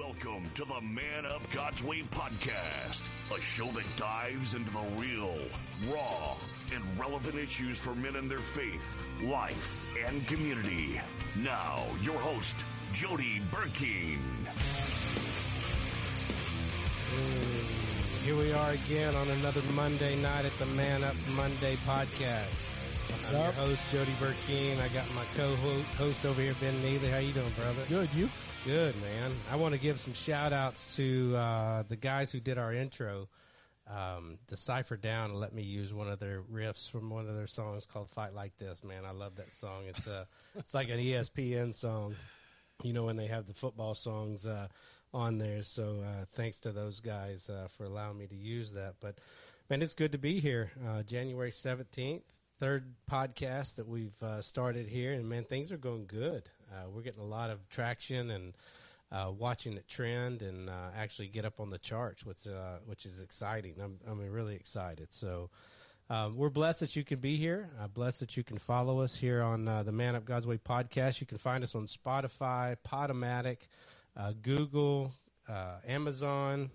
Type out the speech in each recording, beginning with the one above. Welcome to the Man Up God's Way podcast, a show that dives into the real, raw, and relevant issues for men and their faith, life, and community. Now, your host, Jody Burkeen. Here we are again on another Monday night at the Man Up Monday podcast. What's up? I'm your host, Jody Burkeen. I got my co-host over here, Ben Neely. How you doing, brother? Good, you? Good, man. I want to give some shout-outs to the guys who did our intro, Decipher Down, and let me use one of their riffs from one of their songs called Fight Like This, man. I love that song. It's it's like an ESPN song, you know, when they have the football songs on there. So thanks to those guys for allowing me to use that. But, man, it's good to be here. January 17th. Third podcast that we've started here, and man, things are going good. We're getting a lot of traction and watching it trend and actually get up on the charts, which is exciting. I'm really excited. So we're blessed that you can be here. Blessed that you can follow us here on the Man Up God's Way podcast. You can find us on Spotify, Podomatic, Google, Amazon,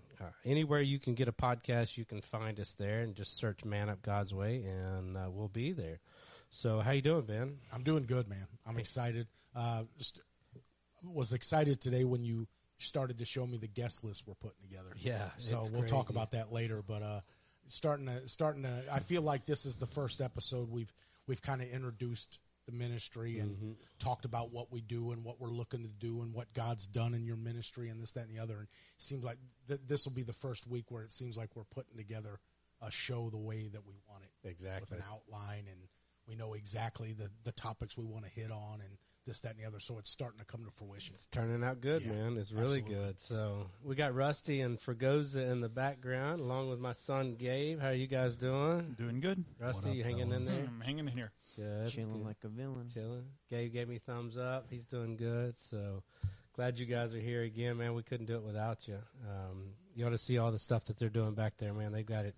anywhere you can get a podcast, you can find us there and just search Man Up God's Way and we'll be there. So how you doing, Ben? I'm doing good, man. I'm excited. Was excited today when you started to show me the guest list we're putting together. Yeah. So we'll crazy. Talk about that later, but, starting to, I feel like this is the first episode we've kind of introduced the ministry and mm-hmm. talked about what we do and what we're looking to do and what God's done in your ministry and this, that, and the other. And it seems like this will be the first week where it seems like we're putting together a show the way that we want it. Exactly. With an outline, and we know exactly the topics we want to hit on and this, that, and the other. So it's starting to come to fruition. It's turning out good, yeah, man. It's really absolutely. Good. So we got Rusty and Fregosa in the background along with my son, Gabe. How are you guys doing? Doing good. Rusty, you hanging in there? I'm hanging in here. Good. Chilling like a villain. Chilling. Gabe gave me thumbs up. He's doing good. So glad you guys are here again, man. We couldn't do it without you. You ought to see all the stuff that they're doing back there, man. They've got it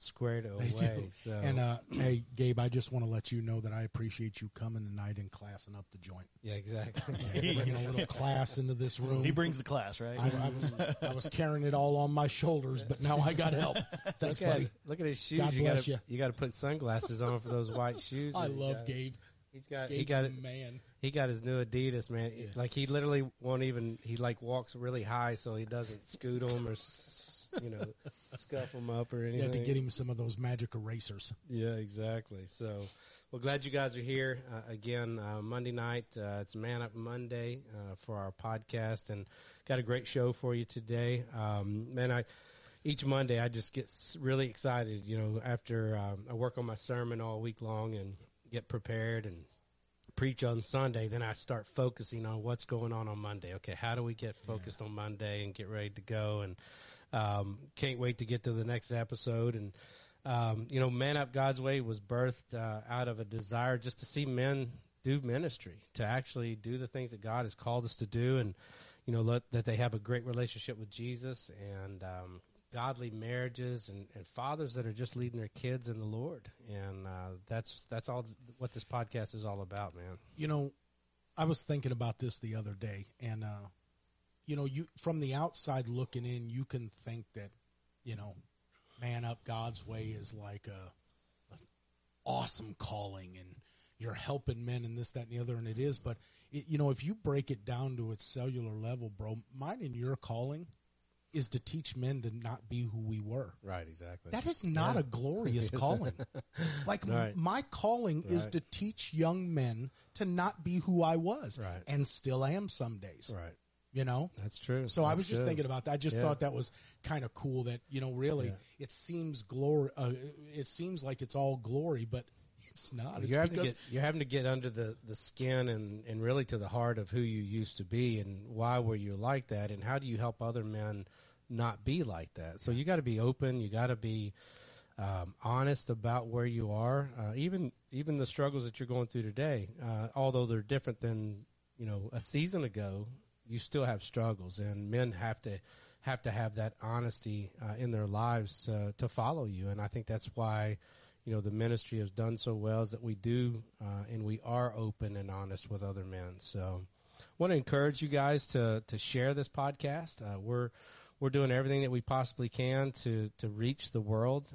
squared away. They do. So. And hey, Gabe, I just want to let you know that I appreciate you coming tonight and classing up the joint. Yeah, exactly. Yeah, bringing a little class into this room. He brings the class, right? I was carrying it all on my shoulders, but now I got help. Thanks, buddy. Look at his shoes. God bless you. You got to put sunglasses on for those white shoes. I love Gabe. He got his new Adidas, man. Yeah. Like he literally won't even. He like walks really high so he doesn't scoot them or. You know, scuff them up or anything. You have to get him some of those magic erasers. Yeah, exactly. So, well, glad you guys are here again. Monday night, it's Man Up Monday for our podcast, and got a great show for you today. Man, each Monday I just get really excited. You know, after I work on my sermon all week long and get prepared and preach on Sunday, then I start focusing on what's going on Monday. Okay, how do we get focused on Monday and get ready to go? And can't wait to get to the next episode. And you know, Man Up God's Way was birthed out of a desire just to see men do ministry, to actually do the things that God has called us to do, and you know, that they have a great relationship with Jesus and godly marriages and fathers that are just leading their kids in the Lord. And that's all what this podcast is all about, man. You know, I was thinking about this the other day, and you know, you from the outside looking in, you can think that, you know, Man Up God's Way is like an awesome calling, and you're helping men and this, that, and the other, and it is. But it, you know, if you break it down to its cellular level, bro, mine and your calling is to teach men to not be who we were. Right, exactly. That is not a glorious calling. Like right. My calling right. is to teach young men to not be who I was right. and still am some days. Right. You know, that's true. So that's I was just thinking about that. I just thought that was kind of cool that, you know, really it seems glory. It seems like it's all glory, but it's not. It's you're having to get under the skin and really to the heart of who you used to be and why were you like that, and how do you help other men not be like that? So you got to be open. You got to be honest about where you are, even the struggles that you're going through today, although they're different than, you know, a season ago. You still have struggles, and men have to have that honesty in their lives to follow you. And I think that's why, you know, the ministry has done so well is that we do and we are open and honest with other men. So want to encourage you guys to share this podcast. We're doing everything that we possibly can to reach the world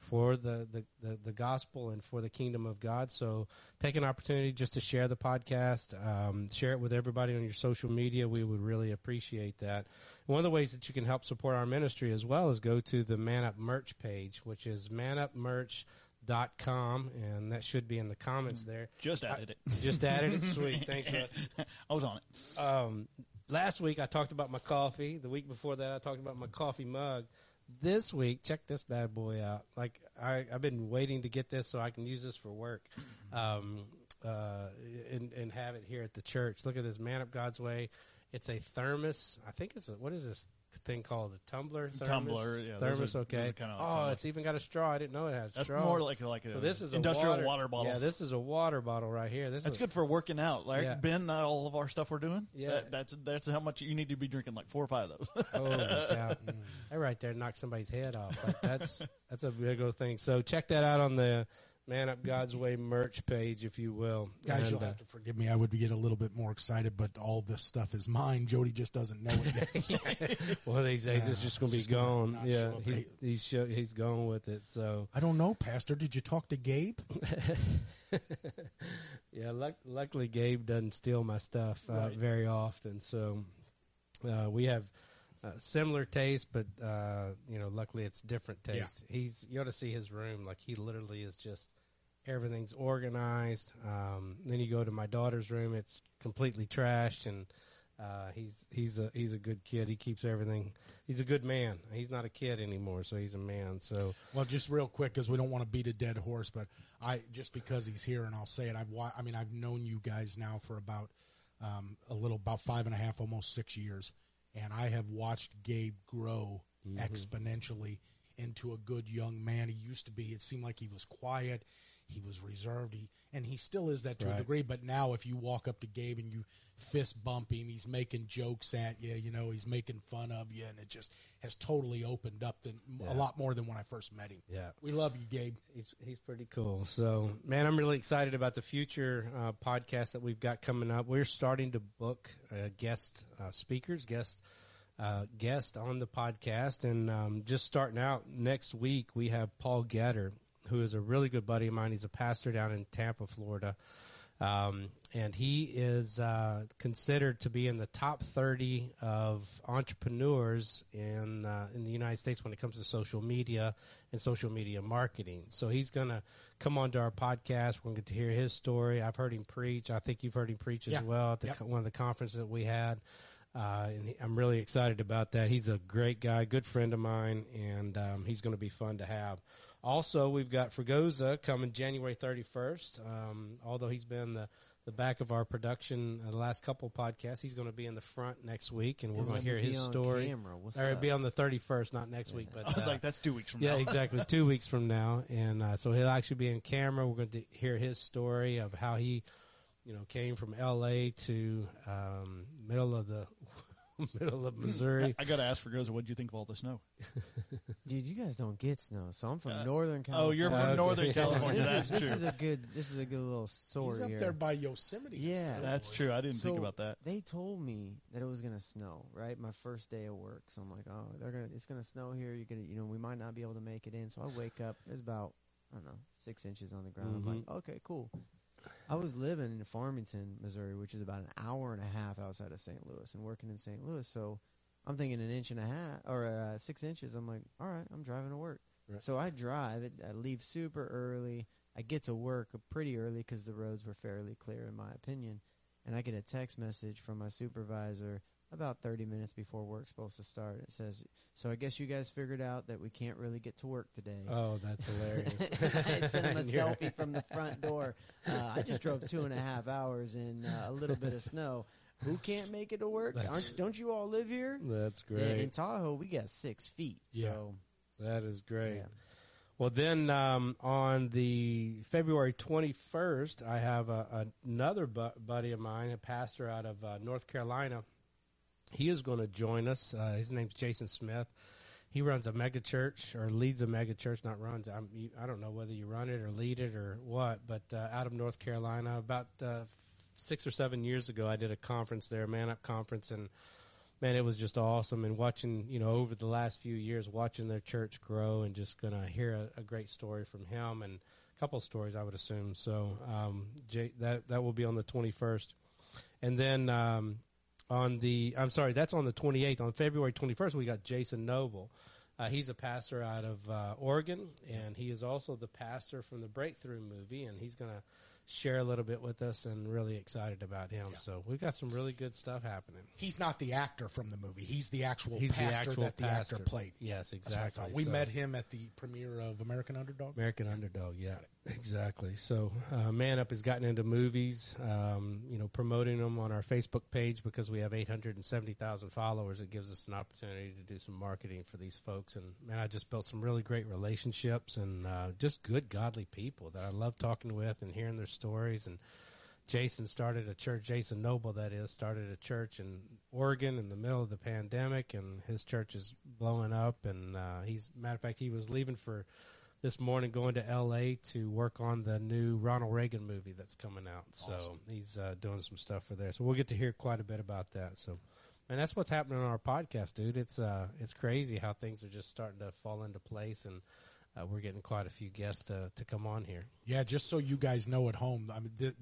for the gospel and for the kingdom of God. So take an opportunity just to share the podcast, share it with everybody on your social media. We would really appreciate that. One of the ways that you can help support our ministry as well is go to the Man Up Merch page, which is manupmerch.com, and that should be in the comments there. Just added it. Sweet. Thanks, Rusty. I was on it. Last week I talked about my coffee. The week before that I talked about my coffee mug. This week, check this bad boy out. Like I've been waiting to get this so I can use this for work, and have it here at the church. Look at this, Man Up God's Way. It's a thermos. I think it's what is this thing called? A tumbler? Tumbler. Yeah, thermos. Okay. Kind of it's even got a straw. I didn't know it had a straw. That's more like so this is industrial water bottle. Yeah, this is a water bottle right here. That's good for working out. Like Ben, all of our stuff we're doing. Yeah, that's how much you need to be drinking. Like 4 or 5 of those. That right there knocked somebody's head off. Like that's a big old thing. So check that out on the Man Up God's Way merch page, if you will. Guys, you'll have to forgive me. I would get a little bit more excited, but all this stuff is mine. Jody just doesn't know it yet. Well, these days it's just going to be gone. Yeah, he's gone with it. So I don't know, Pastor. Did you talk to Gabe? Yeah, luckily Gabe doesn't steal my stuff very often. So we have similar taste, but luckily it's different taste. Yeah. You ought to see his room. Like he literally is just. Everything's organized. Then you go to my daughter's room; it's completely trashed. And he's a good kid. He keeps everything. He's a good man. He's not a kid anymore, so he's a man. So well, just real quick, because we don't want to beat a dead horse, but just because he's here, and I'll say it. I've known you guys now for about about 5.5, almost 6 years, and I have watched Gabe grow exponentially into a good young man. He used to be. It seemed like he was quiet. He was reserved, and he still is that to a degree. But now if you walk up to Gabe and you fist bump him, he's making jokes at you, he's making fun of you, and it just has totally opened up a lot more than when I first met him. Yeah. We love you, Gabe. He's pretty cool. So, man, I'm really excited about the future podcast that we've got coming up. We're starting to book guest speakers, guest on the podcast, and just starting out next week, we have Paul Gatter, who is a really good buddy of mine. He's a pastor down in Tampa, Florida. And he is considered to be in the top 30 of entrepreneurs in the United States when it comes to social media and social media marketing. So he's going to come onto our podcast. We're going to get to hear his story. I've heard him preach. I think you've heard him preach as well at one of the conferences that we had. And I'm really excited about that. He's a great guy, good friend of mine, and he's going to be fun to have. Also, we've got Fregosa coming January 31st. Although he's been the back of our production the last couple podcasts, he's going to be in the front next week, and we're going to hear his story. It'll be on the 31st, not next week. But I was like, that's 2 weeks from now. Yeah, exactly, 2 weeks from now. And so he'll actually be in camera. We're going to hear his story of how he, came from L.A. to middle of Missouri. I got to ask Fregosa, what did you think of all the snow? Dude, you guys don't get snow, so I'm from Northern California. Oh, you're from Northern California. That's true. This is a good little story. He's up there by Yosemite. Yeah, that's true. I didn't think about that. They told me that it was gonna snow. Right, my first day of work. So I'm like, it's gonna snow here. You're gonna, we might not be able to make it in. So I wake up. There's about 6 inches on the ground. I'm like, okay, cool. I was living in Farmington, Missouri, which is about an hour and a half outside of St. Louis, and working in St. Louis. So I'm thinking an inch and a half or 6 inches. I'm like, all right, I'm driving to work. Right. So I drive. I leave super early. I get to work pretty early because the roads were fairly clear, in my opinion. And I get a text message from my supervisor about 30 minutes before work's supposed to start. It says, so I guess you guys figured out that we can't really get to work today. Oh, that's hilarious. I sent him a selfie from the front door. I just drove 2.5 hours in a little bit of snow. Who can't make it to work? Don't you all live here? That's great. And in Tahoe, we got 6 feet. Yeah. So. That is great. Yeah. Well, then on the February 21st, I have another buddy of mine, a pastor out of North Carolina. He is going to join us. His name's Jason Smith. He runs a mega church, or leads a mega church, not runs. I don't know whether you run it or lead it or what, but out of North Carolina, about 6 or 7 years ago, I did a conference there, Man Up Conference, and man, it was just awesome. And watching, you know, over the last few years, watching their church grow, and just going to hear a great story from him, and a couple stories, I would assume. So that will be on the 21st. And then that's on the 28th. On February 21st, we got Jason Noble. He's a pastor out of Oregon, and he is also the pastor from the Breakthrough movie, and he's going to share a little bit with us, and really excited about him. Yeah. So we've got some really good stuff happening. He's not the actor from the movie. He's the actual pastor. Actor played. Yes, exactly. We met him at the premiere of American Underdog. Yeah, exactly. So Man Up has gotten into movies, promoting them on our Facebook page, because we have 870,000 followers. It gives us an opportunity to do some marketing for these folks. And, man, I just built some really great relationships, and just good, godly people that I love talking with and hearing their stories. And Jason Noble, that is, started a church in Oregon in the middle of the pandemic, and his church is blowing up. And he was leaving for this morning, going to L.A. to work on the new Ronald Reagan movie that's coming out. Awesome. So he's doing some stuff for there. So we'll get to hear quite a bit about that. So, and that's what's happening on our podcast, dude. It's crazy how things are just starting to fall into place, and we're getting quite a few guests to come on here. Yeah, just so you guys know at home, I mean,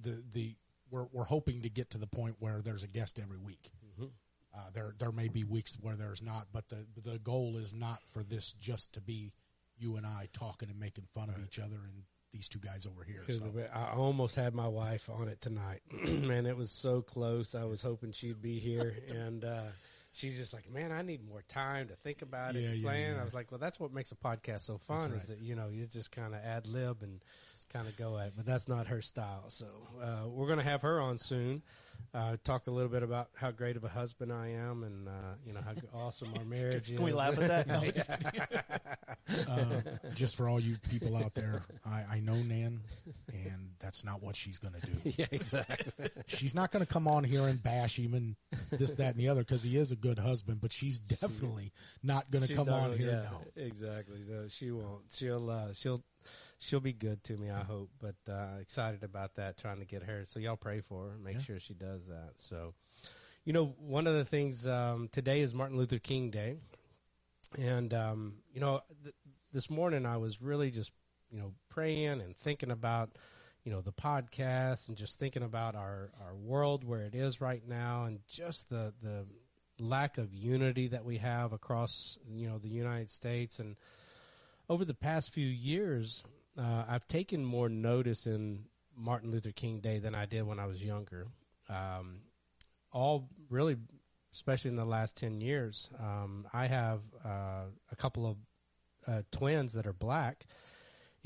we're hoping to get to the point where there's a guest every week. Mm-hmm. There may be weeks where there's not, but the goal is not for this just to be you and I talking and making fun of each other and these two guys over here. So. I almost had my wife on it tonight. Man, it was so close. I was hoping she'd be here. And she's just like, man, I need more time to think about it and plan. Yeah. I was like, well, that's what makes a podcast so fun, right, is that, you know, you just kind of ad lib and kind of go at it. But that's not her style. So we're going to have her on soon. Talk a little bit about how great of a husband I am, and how awesome our marriage is. Can we laugh at that? No, just for all you people out there, I know Nan, and that's not what she's going to do. Yeah, exactly. She's not going to come on here and bash him and this, that, and the other, because he is a good husband. But she's definitely not going to come on here. Yeah, now. Exactly. No, she won't. She'll be good to me, I hope, but excited about that, trying to get her. So y'all pray for her and make sure she does that. So, you know, one of the things, today is Martin Luther King Day. And, this morning I was really just, praying and thinking about, the podcast, and just thinking about our world where it is right now, and just the lack of unity that we have across, the United States. And over the past few years, I've taken more notice in Martin Luther King Day than I did when I was younger. All really, especially in the last 10 years, I have a couple of twins that are black,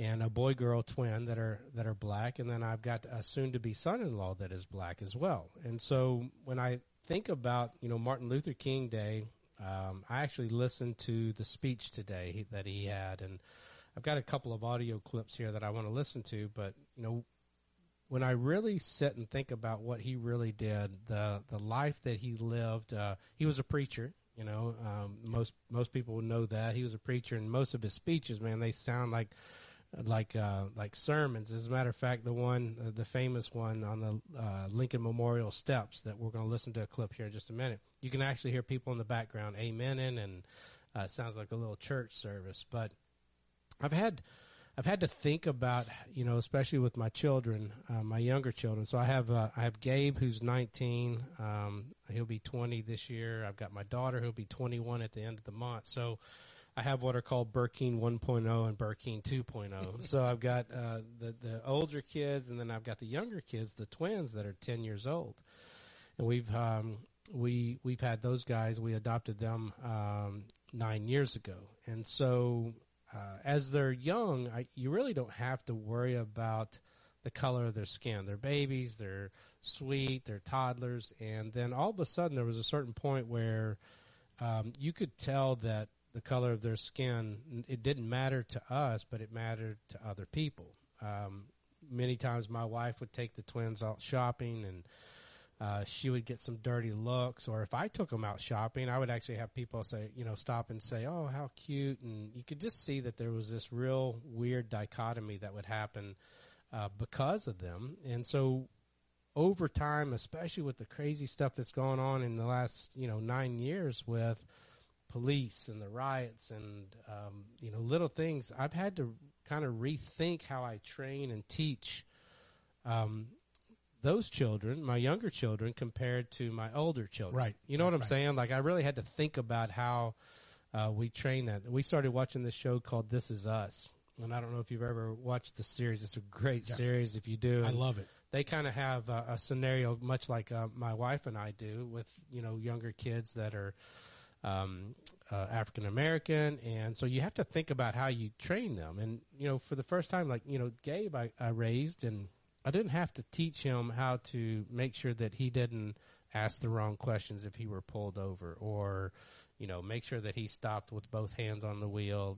and a boy-girl twin that are black, and then I've got a soon-to-be son-in-law that is black as well. And so when I think about, Martin Luther King Day, I actually listened to the speech today that he had, and I've got a couple of audio clips here that I want to listen to, but, when I really sit and think about what he really did, the life that he lived, he was a preacher, most people would know that. He was a preacher, and most of his speeches, man, they sound like sermons. As a matter of fact, the famous one on the Lincoln Memorial steps that we're going to listen to a clip here in just a minute, you can actually hear people in the background amening, and sounds like a little church service. But I've had to think about, especially with my children, my younger children. So I have Gabe, who's 19, he'll be 20 this year. I've got my daughter, who'll be 21 at the end of the month. So I have what are called Burkeen 1.0 and Burkeen 2.0. So I've got the older kids, and then I've got the younger kids, the twins that are 10 years old. And we've had those guys. We adopted them 9 years ago. And so as they're young, you really don't have to worry about the color of their skin. They're babies, they're sweet, they're toddlers. And then all of a sudden there was a certain point where you could tell that the color of their skin, it didn't matter to us, but it mattered to other people. Many times my wife would take the twins out shopping, and she would get some dirty looks. Or if I took them out shopping, I would actually have people say, stop and say, oh, how cute. And you could just see that there was this real weird dichotomy that would happen because of them. And so over time, especially with the crazy stuff that's going on in the last, 9 years with police and the riots and, little things, I've had to kind of rethink how I train and teach those children, my younger children, compared to my older children. Right. You know what I'm saying? Like, I really had to think about how we train that. We started watching this show called This Is Us. And I don't know if you've ever watched the series. It's a great series if you do. I love it. They kind of have a scenario much like my wife and I do with, younger kids that are African-American. And so you have to think about how you train them. And, for the first time, like, Gabe I raised, and I didn't have to teach him how to make sure that he didn't ask the wrong questions if he were pulled over, or, make sure that he stopped with both hands on the wheel.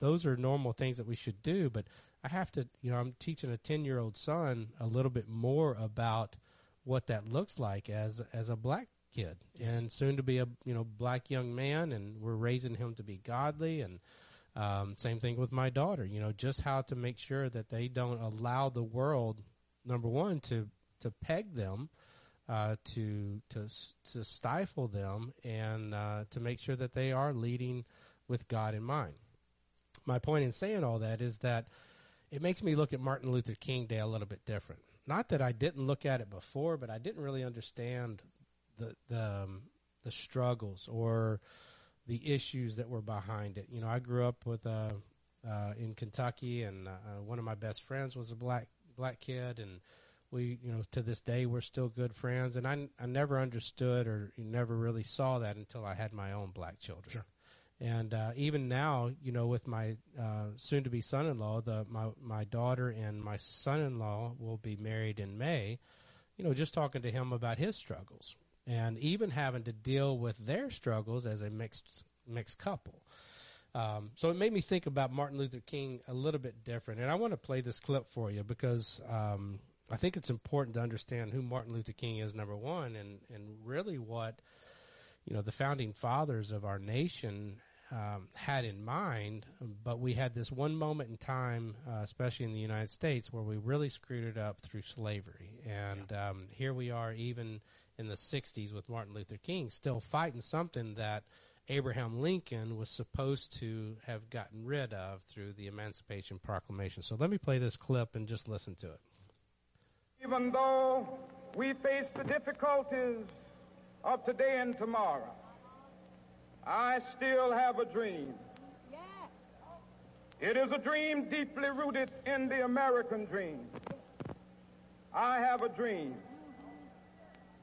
Those are normal things that we should do, but I have to, I'm teaching a 10-year-old son a little bit more about what that looks like as a black kid. Yes. And soon to be a, black young man, and we're raising him to be godly. And same thing with my daughter, just how to make sure that they don't allow the world, number one, to peg them, to stifle them, and to make sure that they are leading with God in mind. My point in saying all that is that it makes me look at Martin Luther King Day a little bit different. Not that I didn't look at it before, but I didn't really understand the struggles or the issues that were behind it. I grew up with in Kentucky, and one of my best friends was a black kid, and we, to this day we're still good friends. And I never understood or never really saw that until I had my own black children. Sure. And even now, with my soon-to-be son-in-law, my daughter and my son-in-law will be married in May, just talking to him about his struggles and even having to deal with their struggles as a mixed couple. So it made me think about Martin Luther King a little bit different. And I want to play this clip for you because I think it's important to understand who Martin Luther King is, number one, and really what, the founding fathers of our nation had in mind, but we had this one moment in time, especially in the United States, where we really screwed it up through slavery. And here we are even in the 60s with Martin Luther King still fighting something that Abraham Lincoln was supposed to have gotten rid of through the Emancipation Proclamation. So let me play this clip and just listen to it. Even though we face the difficulties of today and tomorrow, I still have a dream. Yes. It is a dream deeply rooted in the American dream. I have a dream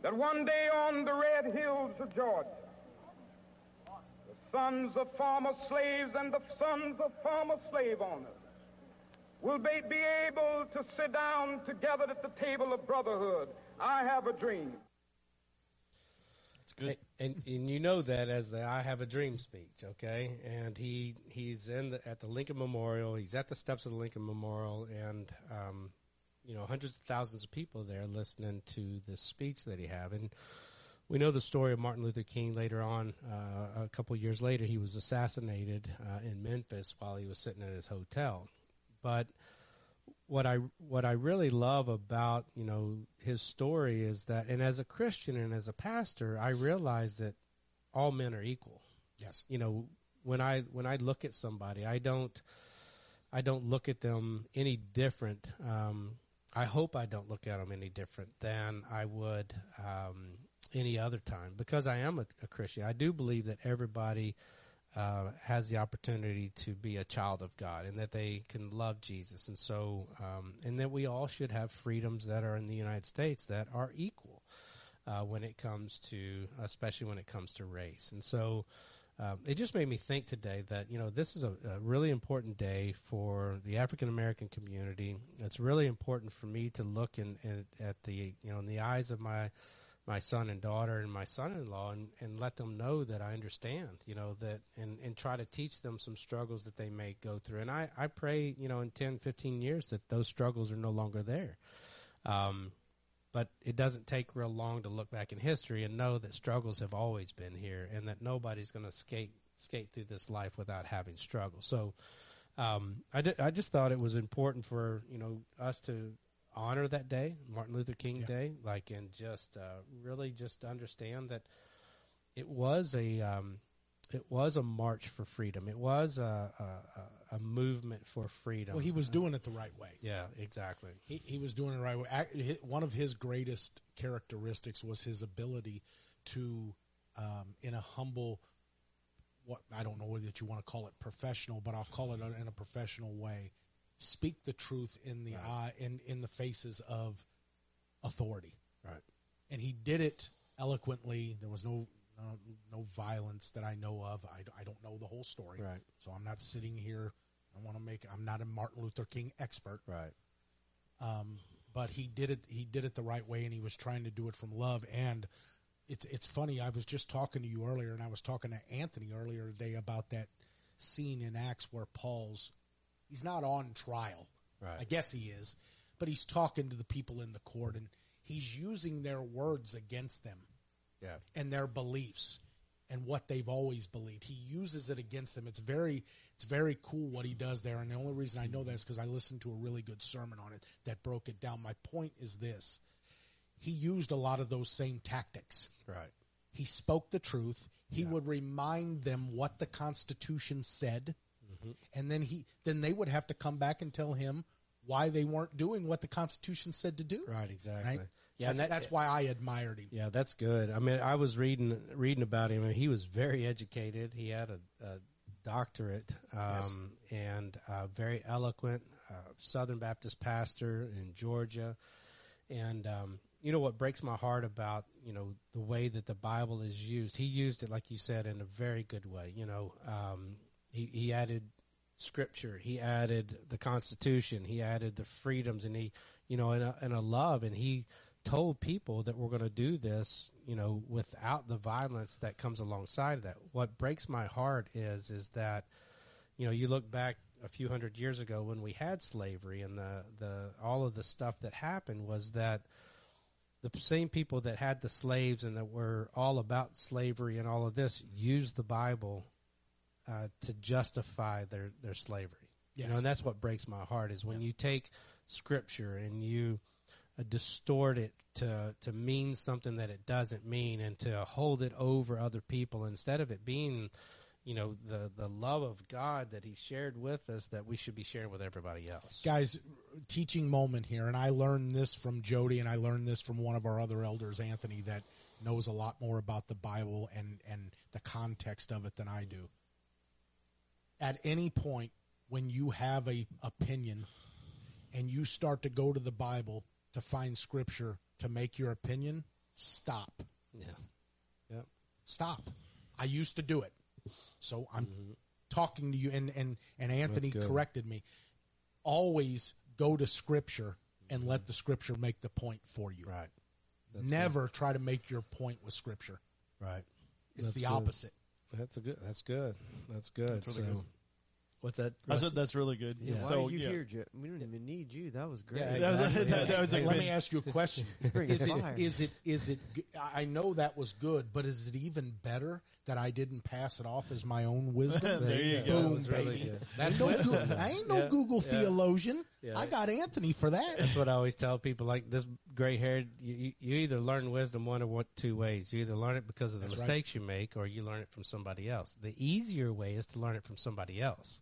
That one day on the red hills of Georgia, the sons of former slaves and the sons of former slave owners will be able to sit down together at the table of brotherhood. I have a dream. That's good. And you know that as the I have a dream speech, okay? And he's at the Lincoln Memorial. He's at the steps of the Lincoln Memorial, and hundreds of thousands of people there listening to this speech that he had. And we know the story of Martin Luther King later on. A couple of years later, he was assassinated in Memphis while he was sitting at his hotel. But what I really love about, his story is that, and as a Christian and as a pastor, I realized that all men are equal. Yes. When I look at somebody, I don't look at them any different. I hope I don't look at them any different than I would any other time, because I am a Christian. I do believe that everybody has the opportunity to be a child of God and that they can love Jesus. And so, and that we all should have freedoms that are in the United States that are equal when it comes to, especially when it comes to race. And so, it just made me think today that, this is a really important day for the African-American community. It's really important for me to look in at the, in the eyes of my my son and daughter and my son-in-law, and let them know that I understand, you know, that, and try to teach them some struggles that they may go through. And I pray, you know, in 10, 15 years that those struggles are no longer there. But it doesn't take real long to look back in history and know that struggles have always been here, and that nobody's going to skate through this life without having struggles. So I just thought it was important for, you know, us to honor that day, Martin Luther King Day, like, and just really just understand that it was a march for freedom. It was a movement for freedom. Well, he was doing it the right way. Yeah, exactly. He was doing it the right way. One of his greatest characteristics was his ability to, in a humble, what I don't know whether you want to call it professional, but I'll call it in a professional way, speak the truth in the eye, in the faces of authority. Right. And he did it eloquently. There was no violence that I know of. I don't know the whole story. Right. So I'm not sitting here. I'm not a Martin Luther King expert. Right. But he did it the right way, and he was trying to do it from love. And it's funny. I was just talking to you earlier, and I was talking to Anthony earlier today about that scene in Acts where he's not on trial. Right. I guess he is, but he's talking to the people in the court, and he's using their words against them. Yeah. And their beliefs and what they've always believed. He uses it against them. It's very cool what he does there. And the only reason I know that is because I listened to a really good sermon on it that broke it down. My point is this. He used a lot of those same tactics. Right. He spoke the truth. He would remind them what the Constitution said. Mm-hmm. And then they would have to come back and tell him why they weren't doing what the Constitution said to do. Right, exactly. Right? Yeah, that's why I admired him. Yeah, that's good. I mean, I was reading about him, and he was very educated. He had a doctorate, and very eloquent, Southern Baptist pastor in Georgia. And you know what breaks my heart about, you know, the way that the Bible is used. He used it, like you said, in a very good way. You know, he added Scripture, he added the Constitution, he added the freedoms, and he, you know, in a love, and he told people that we're going to do this, you know, without the violence that comes alongside of that. What breaks my heart is that, you know, you look back a few hundred years ago when we had slavery, and the all of the stuff that happened was that the same people that had the slaves and that were all about slavery and all of this used the Bible to justify their slavery. Yes. You know, and that's what breaks my heart is when you take Scripture and you distort it to mean something that it doesn't mean, and to hold it over other people instead of it being, you know, the love of God that he shared with us that we should be sharing with everybody else. Guys, teaching moment here, and I learned this from Jody, and I learned this from one of our other elders, Anthony, that knows a lot more about the Bible and the context of it than I do. At any point when you have a opinion and you start to go to the Bible to find Scripture to make your opinion, stop. Yeah. Yep. Stop. I used to do it. So I'm talking to you, and Anthony corrected me. Always go to Scripture and let the Scripture make the point for you. Right. That's Never good. Try to make your point with Scripture. Right. It's the opposite. That's good. That's really good. What's that? That's really good. Yeah. Why are you here, Jeff? We don't even need you. That was great. Yeah, exactly. Let me ask you a question. Is it? I know that was good, but is it even better that I didn't pass it off as my own wisdom? There you go. Boom, baby. Really good. That's I ain't no Google theologian. Yeah. I got Anthony for that. That's what I always tell people. Like this gray-haired, you either learn wisdom one or two ways. You either learn it because of the mistakes you make, or you learn it from somebody else. The easier way is to learn it from somebody else.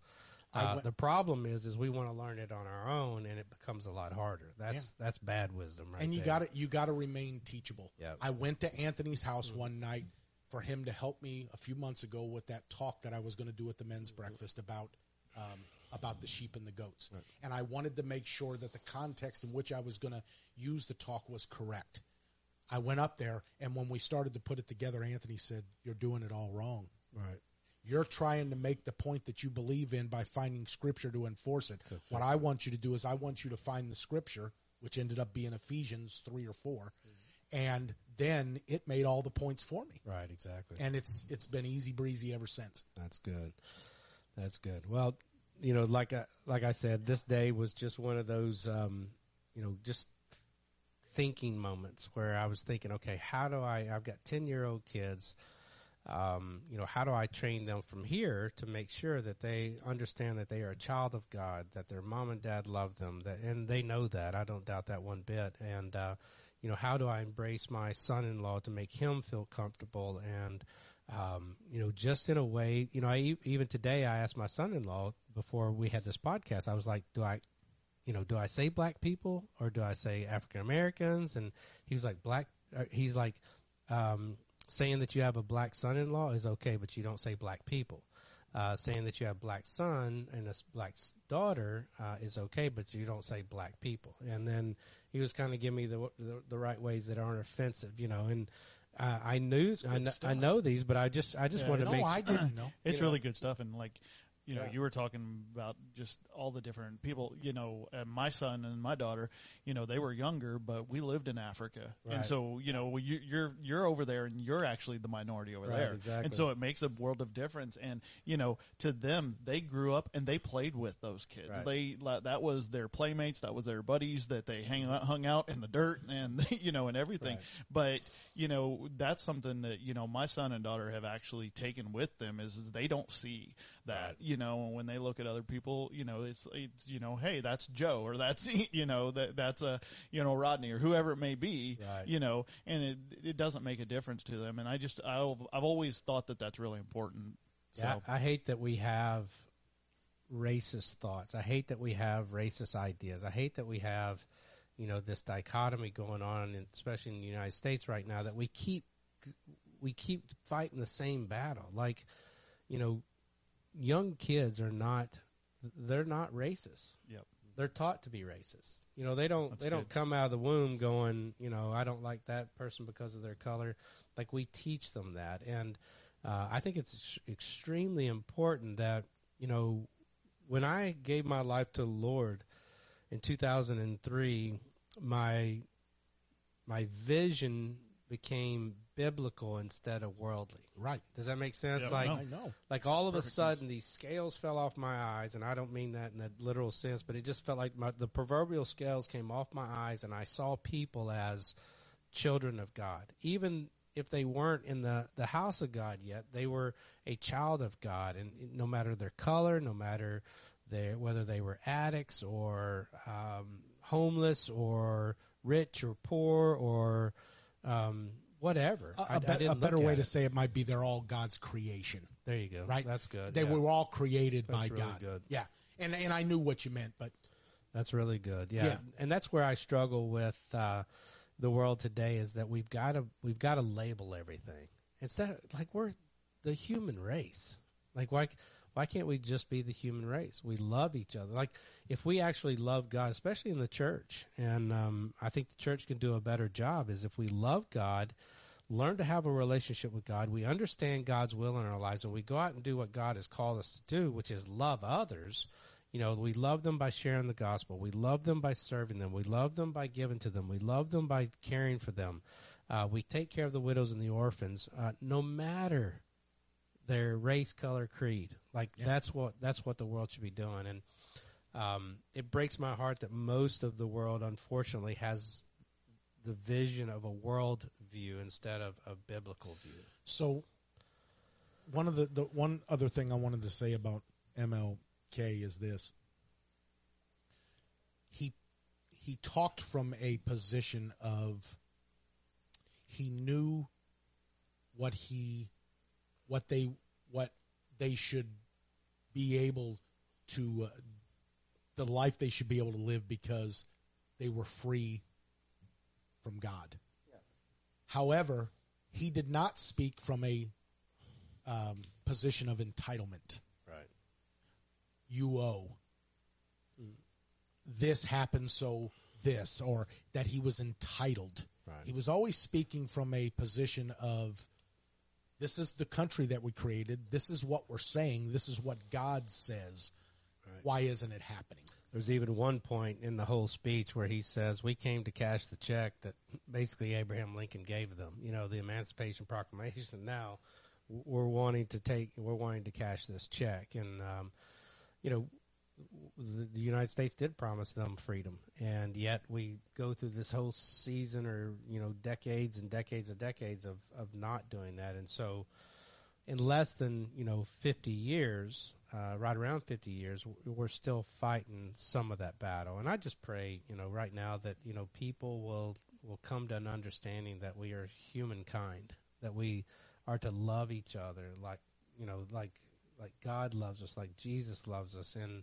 The problem is we want to learn it on our own, and it becomes a lot harder. That's bad wisdom, right? And you got to remain teachable. Yep. I went to Anthony's house one night for him to help me a few months ago with that talk that I was going to do at the men's breakfast about the sheep and the goats. Right. And I wanted to make sure that the context in which I was going to use the talk was correct. I went up there, and when we started to put it together, Anthony said, "You're doing it all wrong." Right. You're trying to make the point that you believe in by finding Scripture to enforce it. What I want you to do is I want you to find the Scripture, which ended up being Ephesians 3 or 4, and then it made all the points for me. Right, exactly. And it's been easy breezy ever since. That's good. That's good. Well, you know, like I said, this day was just one of those, you know, just thinking moments where I was thinking, okay, how do I've got 10-year-old kids, you know, how do I train them from here to make sure that they understand that they are a child of God, that their mom and dad love them, that, and they know that. I don't doubt that one bit. And, you know, how do I embrace my son-in-law to make him feel comfortable and, you know, just in a way, you know, even today I asked my son-in-law before we had this podcast, I was like, do I say black people or do I say African Americans? And he was like, saying that you have a black son-in-law is okay, but you don't say black people. Saying that you have black son and a black daughter is okay, but you don't say black people. And then he was kind of giving me the right ways that aren't offensive, you know, and, I know these, but I just wanted to make. No, I didn't know. It's really good stuff, and like, you know, you were talking about just all the different people. You know, my son and my daughter, you know, they were younger, but we lived in Africa, right. And so you know, you're over there, and you're actually the minority over there, exactly. And so it makes a world of difference. And you know, to them, they grew up and they played with those kids. Right. That was their playmates, that was their buddies that they hung out in the dirt, and you know, and everything. Right. But you know, that's something that you know, my son and daughter have actually taken with them is they don't see that. Right. You know, when they look at other people, you know, it's you know, hey, that's Joe, or that's, you know, that's a, you know, Rodney, or whoever it may be, right. You know, and it doesn't make a difference to them. And I've always thought that that's really important. So. Yeah, I hate that we have racist thoughts. I hate that we have racist ideas. I hate that we have, you know, this dichotomy going on, especially in the United States right now, that we keep fighting the same battle. Like, you know, young kids are not racist. Yep. They're taught to be racist. You know, they don't come out of the womb going, you know, I don't like that person because of their color. Like we teach them that. And, I think it's extremely important that, you know, when I gave my life to the Lord in 2003, my vision became biblical instead of worldly. Right. Does that make sense? Yeah, like, I know. Like all of a sudden these scales fell off my eyes, and I don't mean that in a literal sense, but it just felt like the proverbial scales came off my eyes, and I saw people as children of God. Even if they weren't in the house of God yet, they were a child of God, and no matter their color, no matter whether they were addicts or homeless or rich or poor or whatever. A better way to say it might be they're all God's creation. There you go. Right? That's good. They were all created by God. Good. Yeah. And I knew what you meant, but that's really good. Yeah. And that's where I struggle with the world today is that we've got to label everything. Instead of, like, we're the human race. Like why can't we just be the human race? We love each other. Like if we actually love God, especially in the church, and I think the church can do a better job is if we love God, learn to have a relationship with God, we understand God's will in our lives, and we go out and do what God has called us to do, which is love others. You know, we love them by sharing the gospel. We love them by serving them. We love them by giving to them. We love them by caring for them. We take care of the widows and the orphans, no matter their race, color, creed. Like that's what the world should be doing. And it breaks my heart that most of the world, unfortunately, has the vision of a world view instead of a biblical view. So one other thing I wanted to say about MLK is this. He talked from a position of he knew what they should be able to, the life they should be able to live because they were free from God. Yeah. However, he did not speak from a position of entitlement. Right. You owe. Mm. This happened, so this, or that he was entitled. Right. He was always speaking from a position of, this is the country that we created. This is what we're saying. This is what God says. Right. Why isn't it happening? There's even one point in the whole speech where he says, we came to cash the check that basically Abraham Lincoln gave them, you know, the Emancipation Proclamation. Now we're wanting to cash this check. And, you know, the United States did promise them freedom. And yet we go through this whole season or, you know, decades and decades and decades of not doing that. And so in less than, you know, 50 years, right around 50 years, we're still fighting some of that battle. And I just pray, you know, right now that, you know, people will come to an understanding that we are humankind, that we are to love each other like, you know, like God loves us, like Jesus loves us, and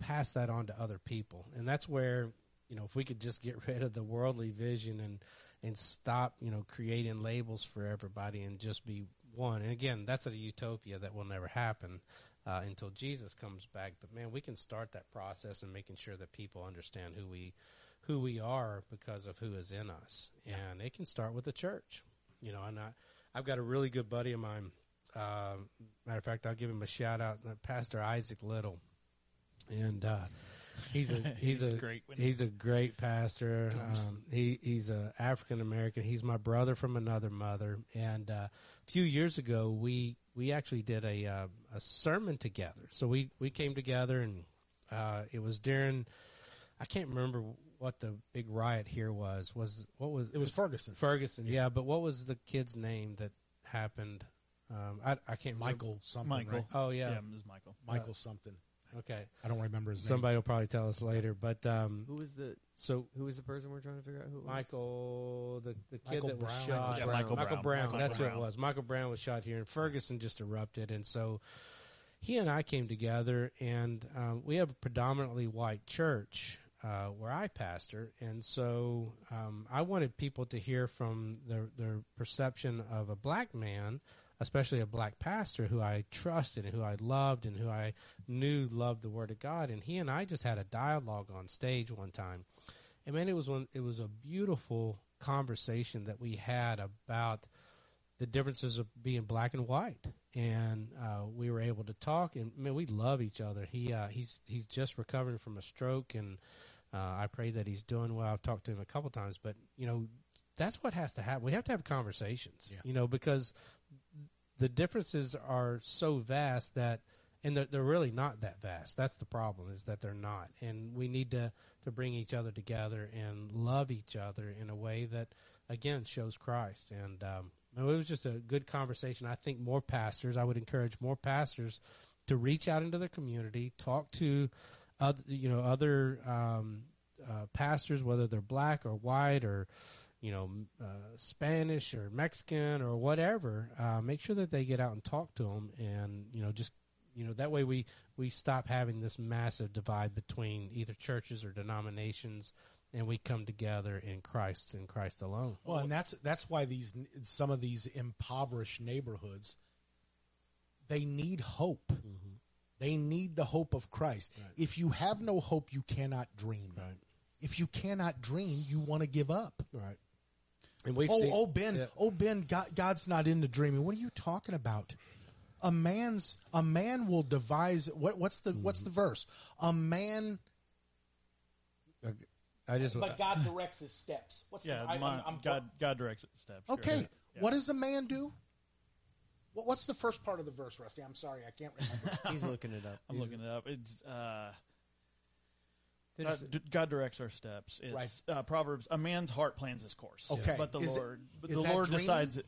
pass that on to other people. And that's where, you know, if we could just get rid of the worldly vision and stop, you know, creating labels for everybody and just be one. And again, that's a utopia that will never happen until Jesus comes back. But man, we can start that process and making sure that people understand who we are because of who is in us. Yeah. And it can start with the church, you know. And I've got a really good buddy of mine. Matter of fact, I'll give him a shout out, Pastor Isaac Little, and he's a great pastor. He's a African American. He's my brother from another mother. And a few years ago, we actually did a sermon together. So we came together, and it was during, I can't remember what the big riot here was. It was Ferguson. Ferguson, yeah. But what was the kid's name that happened? I can't remember. Michael something. Michael. Right? Oh, yeah. Yeah, it was Michael. Michael something. Okay. I don't remember his name. Somebody will probably tell us later. But who is the person we're trying to figure out? Who it was? Michael, the kid Michael that was Brown. Shot. Yeah, Michael Brown. That's what it was. Michael Brown was shot here, and Ferguson just erupted. And so he and I came together, and we have a predominantly white church where I pastor. And so I wanted people to hear from their perception of a black man, especially a black pastor who I trusted and who I loved and who I knew loved the Word of God. And he and I just had a dialogue on stage one time. And man, it was a beautiful conversation that we had about the differences of being black and white. And we were able to talk, and man, we love each other. He's just recovering from a stroke, and I pray that he's doing well. I've talked to him a couple times, but you know, that's what has to happen. We have to have conversations, yeah. You know, because the differences are so vast that, and they're really not that vast. That's the problem, is that they're not. And we need to bring each other together and love each other in a way that, again, shows Christ. And it was just a good conversation. I think more pastors, I would encourage more pastors to reach out into their community, talk to other pastors, whether they're black or white or, you know, Spanish or Mexican or whatever, make sure that they get out and talk to them. And, you know, just, you know, that way we stop having this massive divide between either churches or denominations, and we come together in Christ and Christ alone. Well, and that's why some of these impoverished neighborhoods, they need hope. Mm-hmm. They need the hope of Christ. Right. If you have no hope, you cannot dream. Right. If you cannot dream, you want to give up. Right. And Ben, God's not into dreaming. What are you talking about? A man will devise. What's the verse? A man. But God directs his steps. God directs his steps. Okay. Sure. Yeah. What does a man do? What's the first part of the verse, Rusty? I'm sorry, I can't remember. He's looking it up. I'm looking it up. It's. God directs our steps. It's right. Proverbs. A man's heart plans his course. Okay, but the Lord decides.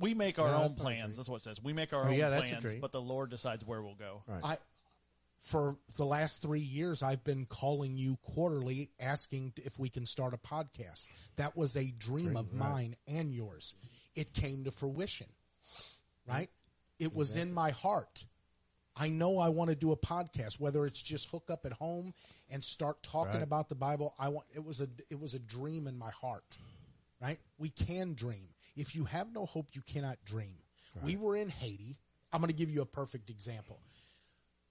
We make our own plans. That's what it says. We make our own plans, but the Lord decides where we'll go. Right. For the last 3 years, I've been calling you quarterly, asking if we can start a podcast. That was a dream of mine and yours. It came to fruition. Right. It was in my heart. I know I want to do a podcast, whether it's just hook up at home and start talking about the Bible. It was a dream in my heart, right? We can dream. If you have no hope, you cannot dream. Right. We were in Haiti. I'm going to give you a perfect example.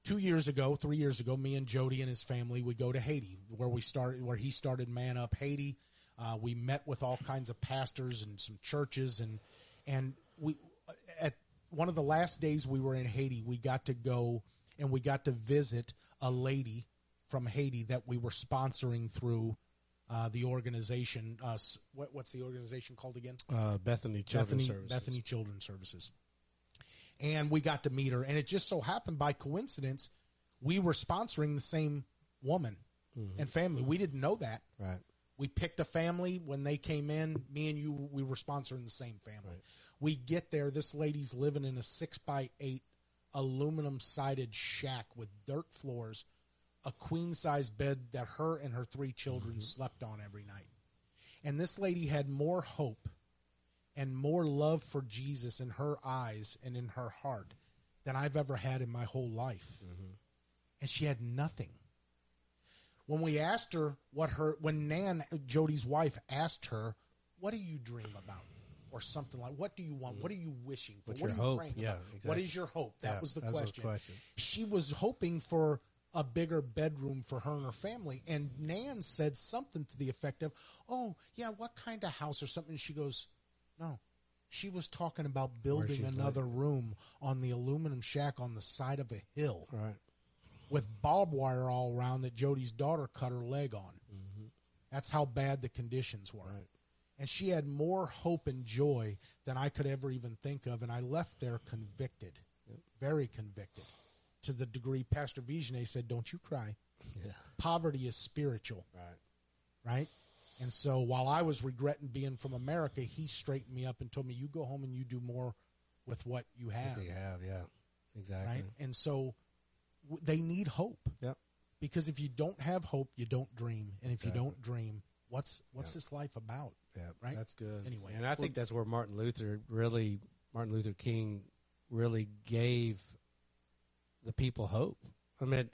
3 years ago, me and Jody and his family would go to Haiti, where he started Man Up Haiti. We met with all kinds of pastors and some churches, and we at one of the last days we were in Haiti, we got to go and we got to visit a lady from Haiti that we were sponsoring through the organization. What's the organization called again? Bethany Children's Services. Bethany Children's Services. And we got to meet her. And it just so happened by coincidence, we were sponsoring the same woman mm-hmm. and family. We didn't know that. Right. We picked a family when they came in. Me and you, we were sponsoring the same family. Right. We get there. This lady's living in a 6x8 aluminum-sided shack with dirt floors, a queen-size bed that her and her three children mm-hmm. slept on every night. And this lady had more hope and more love for Jesus in her eyes and in her heart than I've ever had in my whole life. Mm-hmm. And she had nothing. When we asked her when Nan, Jody's wife, asked her, what do you dream about? Or something like, what do you want? What are you wishing for? What are you praying about? Exactly. What is your hope? That was the question. She was hoping for a bigger bedroom for her and her family. And Nan said something to the effect of, oh, yeah, what kind of house or something? And she goes, no. She was talking about building another room on the aluminum shack on the side of a hill. Right. With barbed wire all around that Jody's daughter cut her leg on. Mm-hmm. That's how bad the conditions were. Right. And she had more hope and joy than I could ever even think of. And I left there convicted, very convicted, to the degree Pastor Vigenay said, don't you cry. Yeah. Poverty is spiritual. Right. Right? And so while I was regretting being from America, he straightened me up and told me, you go home and you do more with what you have. What they have, yeah. Exactly. Right? And so they need hope. Yep. Because if you don't have hope, you don't dream. And if you don't dream, what's this life about? Yeah, right? That's good. Anyway, and I think that's where Martin Luther King really gave the people hope. I mean,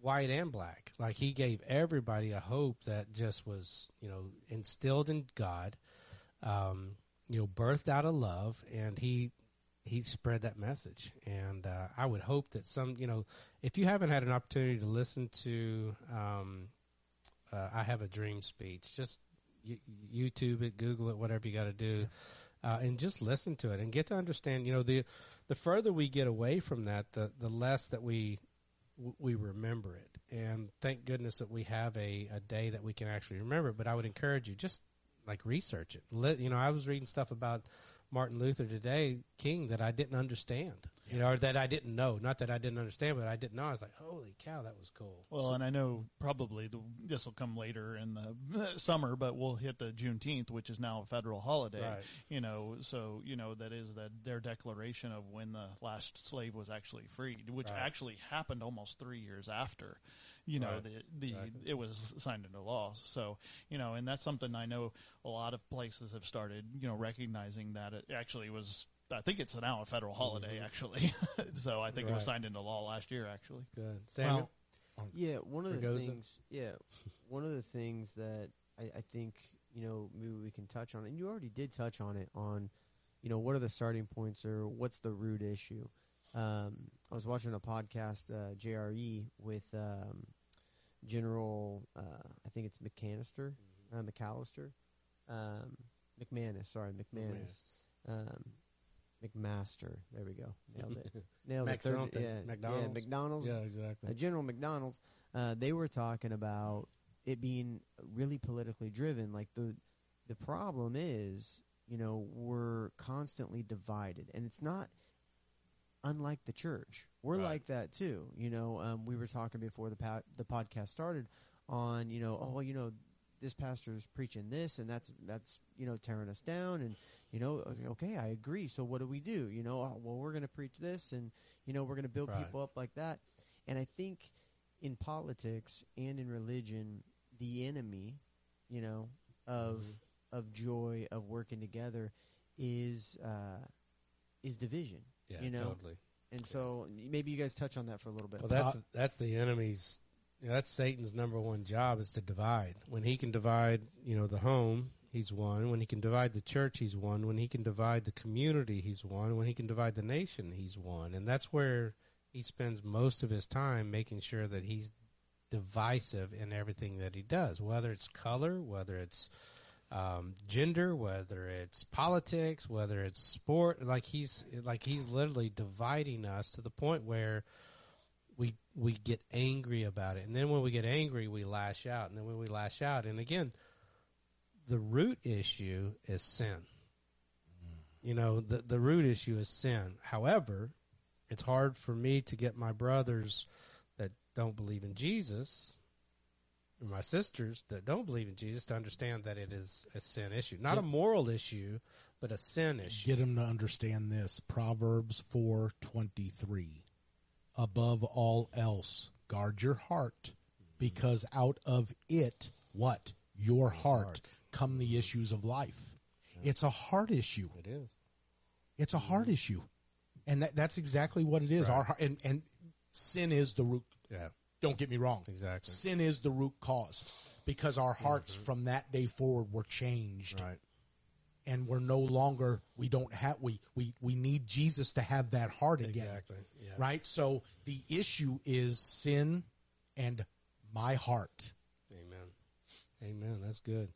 white and black. Like, he gave everybody a hope that just was, instilled in God, birthed out of love, and he spread that message. And I would hope that some, if you haven't had an opportunity to listen to I Have a Dream speech, just YouTube it, Google it, whatever you got to do, and just listen to it and get to understand. The further we get away from that, the less that we remember it. And thank goodness that we have a day that we can actually remember it. But I would encourage you, just research it. I was reading stuff about Martin Luther King that I didn't understand. Yeah. Or that I didn't know. Not that I didn't understand, but I didn't know. I was like, holy cow, that was cool. Well, and I know probably this will come later in the summer, but we'll hit the Juneteenth, which is now a federal holiday. Right. That is their declaration of when the last slave was actually freed, which actually happened almost 3 years after. It was signed into law. So, and that's something I know a lot of places have started, recognizing that it actually was, I think it's now a federal holiday, actually. So I think it was signed into law last year, actually. Good. Samuel? Well, one of the things that I think, maybe we can touch on, and you already did touch on it, on, what are the starting points or what's the root issue? I was watching a podcast, JRE, with General, I think it's McManus. McMaster. There we go. Nailed it. Nailed it. McDonald's. Yeah, exactly. General McDonald's. They were talking about it being really politically driven. Like, the problem is, we're constantly divided, and it's not unlike the church. We're like that too. We were talking before the podcast started on, this pastor is preaching this, and that's tearing us down. And, okay, I agree. So what do we do? We're going to preach this, and, we're going to build people up like that. And I think in politics and in religion, the enemy, of joy, of working together is division. Yeah, totally. And so maybe you guys touch on that for a little bit. Well, that's the enemy's. That's Satan's number one job, is to divide. When he can divide, the home, he's won. When he can divide the church, he's won. When he can divide the community, he's won. When he can divide the nation, he's won. And that's where he spends most of his time, making sure that he's divisive in everything that he does, whether it's color, whether it's gender, whether it's politics, whether it's sport. Like he's literally dividing us to the point where we get angry about it. And then when we get angry, we lash out. And then when we lash out, and again, the root issue is sin. You know, the root issue is sin. However, it's hard for me to get my brothers that don't believe in Jesus, or my sisters that don't believe in Jesus, to understand that it is a sin issue. Not a moral issue, but a sin issue. Get them to understand this. Proverbs 4:23. Above all else, guard your heart, because out of it, what? Your heart come the issues of life. Yeah. It's a heart issue. It is. It's a heart issue. And that's exactly what it is. Right. Our and sin is the root. Yeah. Don't get me wrong. Exactly. Sin is the root cause, because our hearts from that day forward were changed. Right. And we're no longer, we don't have, we need Jesus to have that heart again. Exactly. Yeah. Right? So the issue is sin and my heart. Amen. Amen. That's good.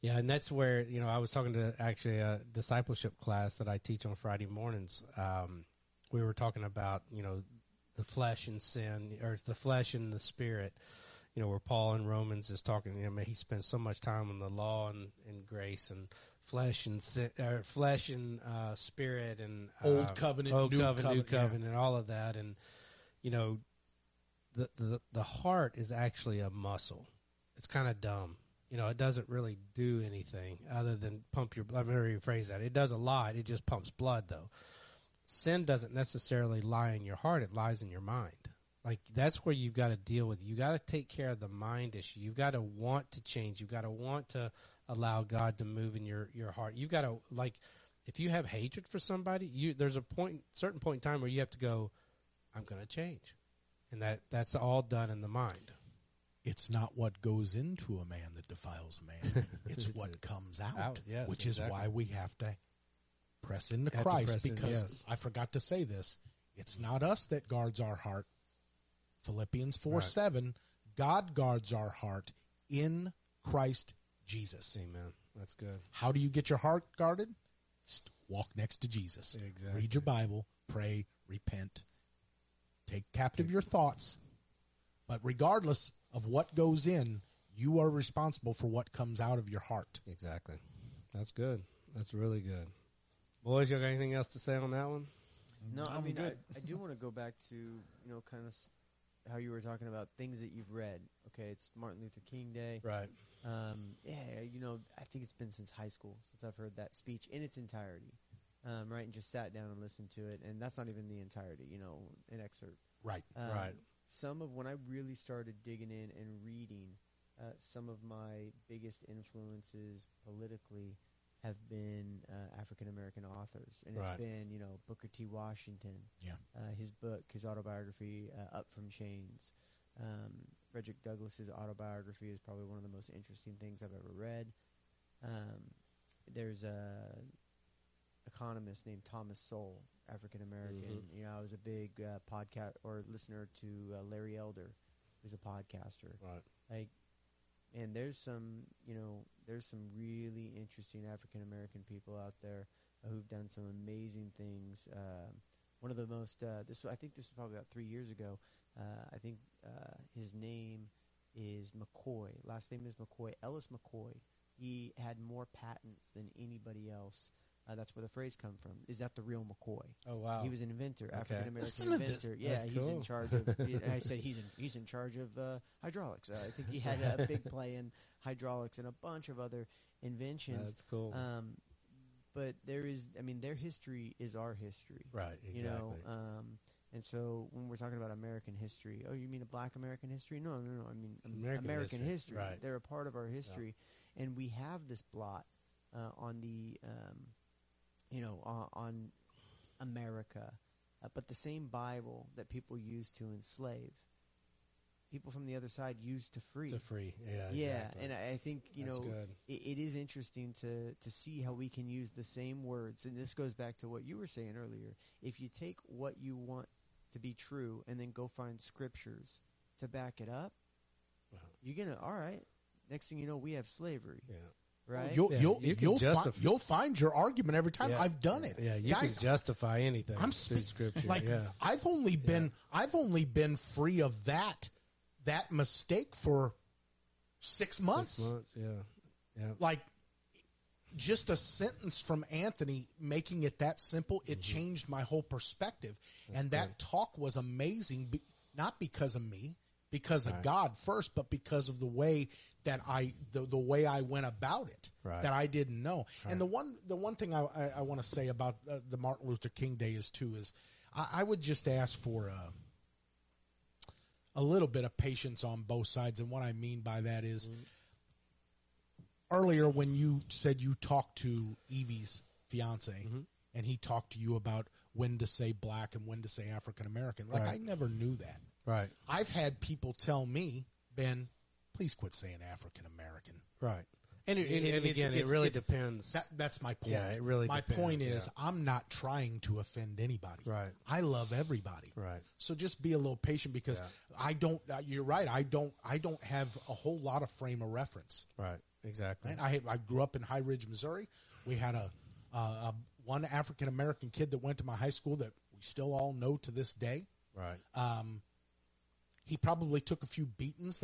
Yeah, and that's where, you know, I was talking to actually a discipleship class that I teach on Friday mornings. We were talking about, you know, the flesh and sin, or the flesh and the spirit, you know, where Paul in Romans is talking, you know, man, he spends so much time on the law and grace and flesh and sin, or flesh and spirit and old covenant, new covenant, and all of that. And, you know, the heart is actually a muscle. It's kind of dumb. You know, it doesn't really do anything other than pump your blood. Let me rephrase that. It does a lot. It just pumps blood, though. Sin doesn't necessarily lie in your heart. It lies in your mind. Like, that's where you've got to deal with it. You've got to take care of the mind issue. You've got to want to change. You've got to want to allow God to move in your heart. You've got to, like, if you have hatred for somebody, there's a certain point in time where you have to go, I'm going to change. And that's all done in the mind. It's not what goes into a man that defiles a man. It's what comes out, yes, which is why we have to press into Christ, because I forgot to say this. It's not us that guards our heart. Philippians 4:7, God guards our heart in Christ Jesus. Amen. That's good. How do you get your heart guarded? Just walk next to Jesus. Exactly. Read your Bible, pray, repent, take captive your thoughts. But regardless of what goes in, you are responsible for what comes out of your heart. Exactly. That's good. That's really good. Boys, you got anything else to say on that one? No, I mean, I do want to go back to, you know, kind of how you were talking about things that you've read. Okay, it's Martin Luther King Day. Right. Yeah, you know, I think it's been since high school since I've heard that speech in its entirety, right, and just sat down and listened to it. And that's not even the entirety, you know, an excerpt. Right, right. Some of when I really started digging in and reading, some of my biggest influences politically have been African-American authors. And it's been, you know, Booker T. Washington, his book, his autobiography, Up From Chains. Frederick Douglass's autobiography is probably one of the most interesting things I've ever read. There's an economist named Thomas Sowell. African-American, you know, I was a big podcast or listener to Larry Elder, who's a podcaster. Right. Like, and there's some, you know, there's some really interesting African-American people out there who've done some amazing things. One of the most, I think this was probably about 3 years ago. I think his name is McCoy. Last name is McCoy. Ellis McCoy. He had more patents than anybody else. That's where the phrase come from. Is that the real McCoy? Oh wow! He was an inventor, African-American inventor. Yeah, that's cool. He's in charge of. I said he's in charge of hydraulics. I think he had a big play in hydraulics and a bunch of other inventions. That's cool. But there is, I mean, their history is our history, right? Exactly. You know, and so when we're talking about American history, oh, you mean a Black American history? No. I mean American history. Right. They're a part of our history, and we have this blot on the. You know, on America, but the same Bible that people used to enslave, people from the other side used to free. To free, yeah, exactly. And I think it is interesting to see how we can use the same words, and this goes back to what you were saying earlier. If you take what you want to be true and then go find scriptures to back it up, you're gonna all right. Next thing you know, we have slavery. Yeah. Right? You'll find your argument every time. Yeah. I've done it. Yeah, you guys, can justify anything through Scripture. Like, yeah. I've only been free of that mistake for 6 months. 6 months, yeah. Like, just a sentence from Anthony making it that simple, it changed my whole perspective. That talk was amazing, not because of me, because of God first, but because of the way that the way I went about it, that I didn't know. Right. And the one thing I want to say about the Martin Luther King Day is I would just ask for a little bit of patience on both sides. And what I mean by that is, earlier when you said you talked to Evie's fiance, and he talked to you about when to say black and when to say African American, like I never knew that. Right. I've had people tell me, Ben, please quit saying African American. Right. And it really depends. That's my point. Yeah, it really depends. My point is I'm not trying to offend anybody. Right. I love everybody. Right. So just be a little patient because I don't. You're right. I don't have a whole lot of frame of reference. Right. Exactly. And I grew up in High Ridge, Missouri. We had a one African American kid that went to my high school that we still all know to this day. Right. He probably took a few beatings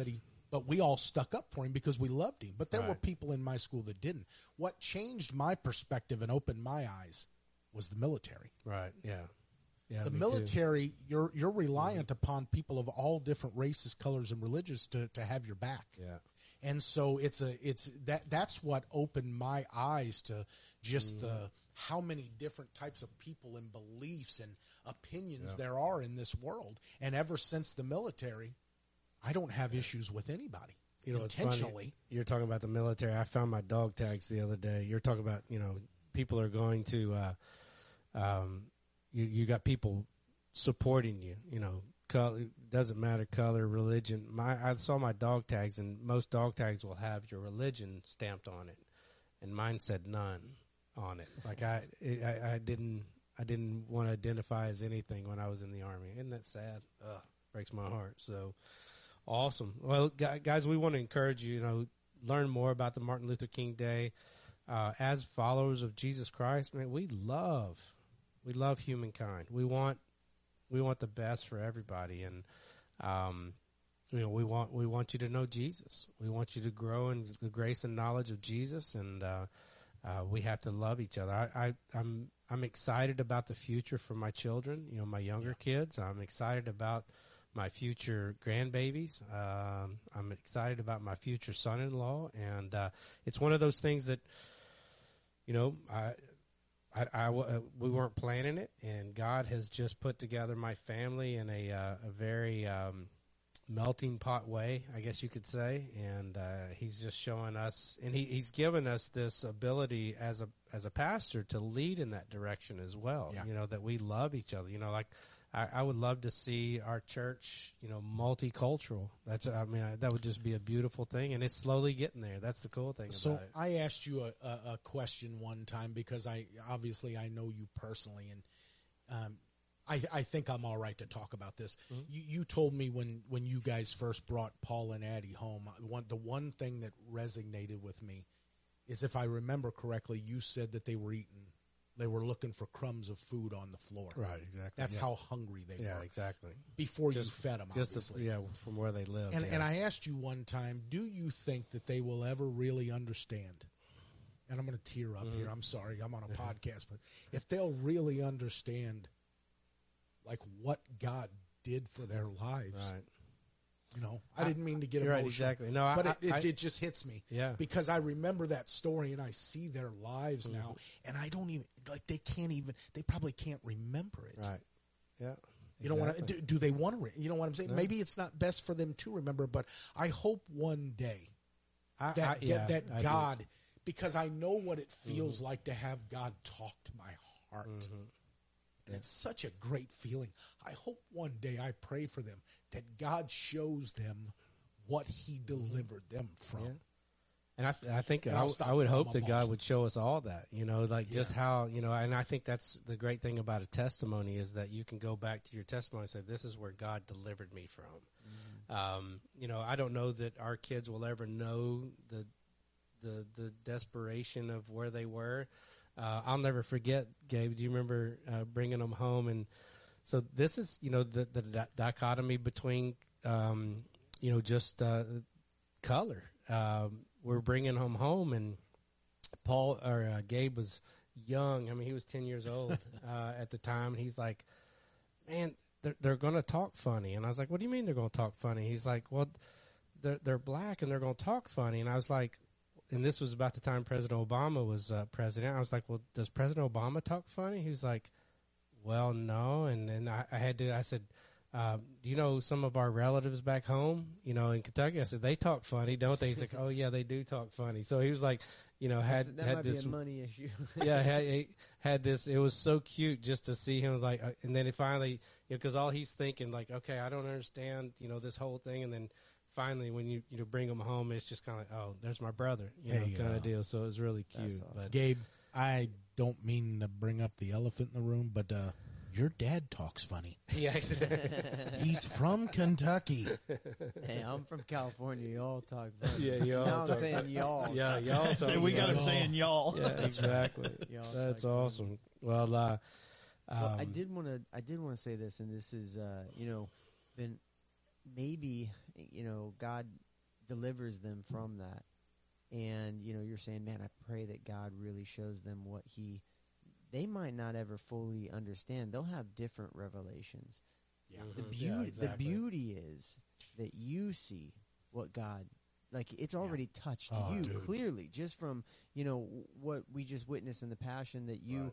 but we all stuck up for him because we loved him. But there were people in my school that didn't. What changed my perspective and opened my eyes was the military. Right. Yeah. Yeah. The military, you're reliant upon people of all different races, colors, and religions to have your back. Yeah. And so that's what opened my eyes to just how many different types of people and beliefs and opinions there are in this world. And ever since the military, I don't have issues with anybody. You know, intentionally. You're talking about the military. I found my dog tags the other day. You're talking about, you know, people are going to, you got people supporting you, you know. Color, doesn't matter, color, religion. I saw my dog tags, and most dog tags will have your religion stamped on it, and mine said none on it. Like I didn't want to identify as anything when I was in the Army. Isn't that sad? Ugh, breaks my heart. So awesome. Well, guys, we want to encourage you. You know, learn more about the Martin Luther King Day. As followers of Jesus Christ, man, we love humankind. We want the best for everybody, and you know, we want you to know Jesus. We want you to grow in the grace and knowledge of Jesus, and we have to love each other. I'm excited about the future for my children. You know, my younger kids. I'm excited about my future grandbabies. I'm excited about my future son-in-law, and it's one of those things that, you know, we weren't planning it, and God has just put together my family in a very melting pot way, I guess you could say. And he's just showing us, and he's given us this ability as a pastor to lead in that direction as well. Yeah. You know, that we love each other. You know, like I would love to see our church, you know, multicultural. That would just be a beautiful thing, and it's slowly getting there. That's the cool thing about it. So I asked you a question one time because I know you personally, and I think I'm all right to talk about this. Mm-hmm. You told me when you guys first brought Paul and Addie home, the one thing that resonated with me is, if I remember correctly, you said that they were looking for crumbs of food on the floor. Right, exactly. That's how hungry they were. Yeah, exactly. Before you fed them, obviously. From where they live. And I asked you one time, do you think that they will ever really understand? And I'm going to tear up here. I'm sorry. I'm on a podcast. But if they'll really understand, like, what God did for their lives. Right. You know, I didn't mean to get emotional. Right, exactly. No, but it just hits me. Yeah. Because I remember that story, and I see their lives now, and I don't even, like, they probably can't remember it. Right. Yeah. You don't want to, do they want to, you know what I'm saying? No. Maybe it's not best for them to remember, but I hope one day that God, because I know what it feels like to have God talk to my heart. Mm-hmm. And it's such a great feeling. I hope one day, I pray for them, that God shows them what he delivered them from. Yeah. And I would hope that God would show us all that, you know, like just how, you know, and I think that's the great thing about a testimony, is that you can go back to your testimony and say, this is where God delivered me from. Mm-hmm. You know, I don't know that our kids will ever know the the desperation of where they were. I'll never forget, Gabe, do you remember bringing them home? And so this is, you know, the dichotomy between, you know, just color. We're bringing them home, and Paul or Gabe was young. I mean, he was 10 years old at the time. And he's like, man, they're going to talk funny. And I was like, what do you mean they're going to talk funny? He's like, well, they're black and they're going to talk funny. And I was like, and this was about the time President Obama was president. I was like, well, does President Obama talk funny? He was like, well, no. And then I said, do you know some of our relatives back home, you know, in Kentucky? I said, they talk funny, don't they? He's like, oh, yeah, they do talk funny. So he was like, you know, had this money issue. Yeah, had this. It was so cute just to see him like, and then it finally, because all he's thinking like, okay, I don't understand, you know, this whole thing. And then finally, when you bring him home, it's just kind of like, oh, there's my brother, you know, kind of deal. So it was really cute. Awesome. But Gabe, I don't mean to bring up the elephant in the room, but your dad talks funny. Yes. He's from Kentucky. Hey, I'm from California. Y'all talk funny. Yeah, y'all. Now I'm saying y'all. Yeah, y'all talk funny. We got him saying y'all. Yeah, exactly. That's awesome. Well, I did want to say this, and this is, you know, been maybe, you know, God delivers them from that. And, you know, you're saying, man, I pray that God really shows them what they might not ever fully understand. They'll have different revelations. Yeah. Mm-hmm. The beauty is that you see what God, like it's already touched you clearly just from, you know, what we just witnessed in the Passion that you,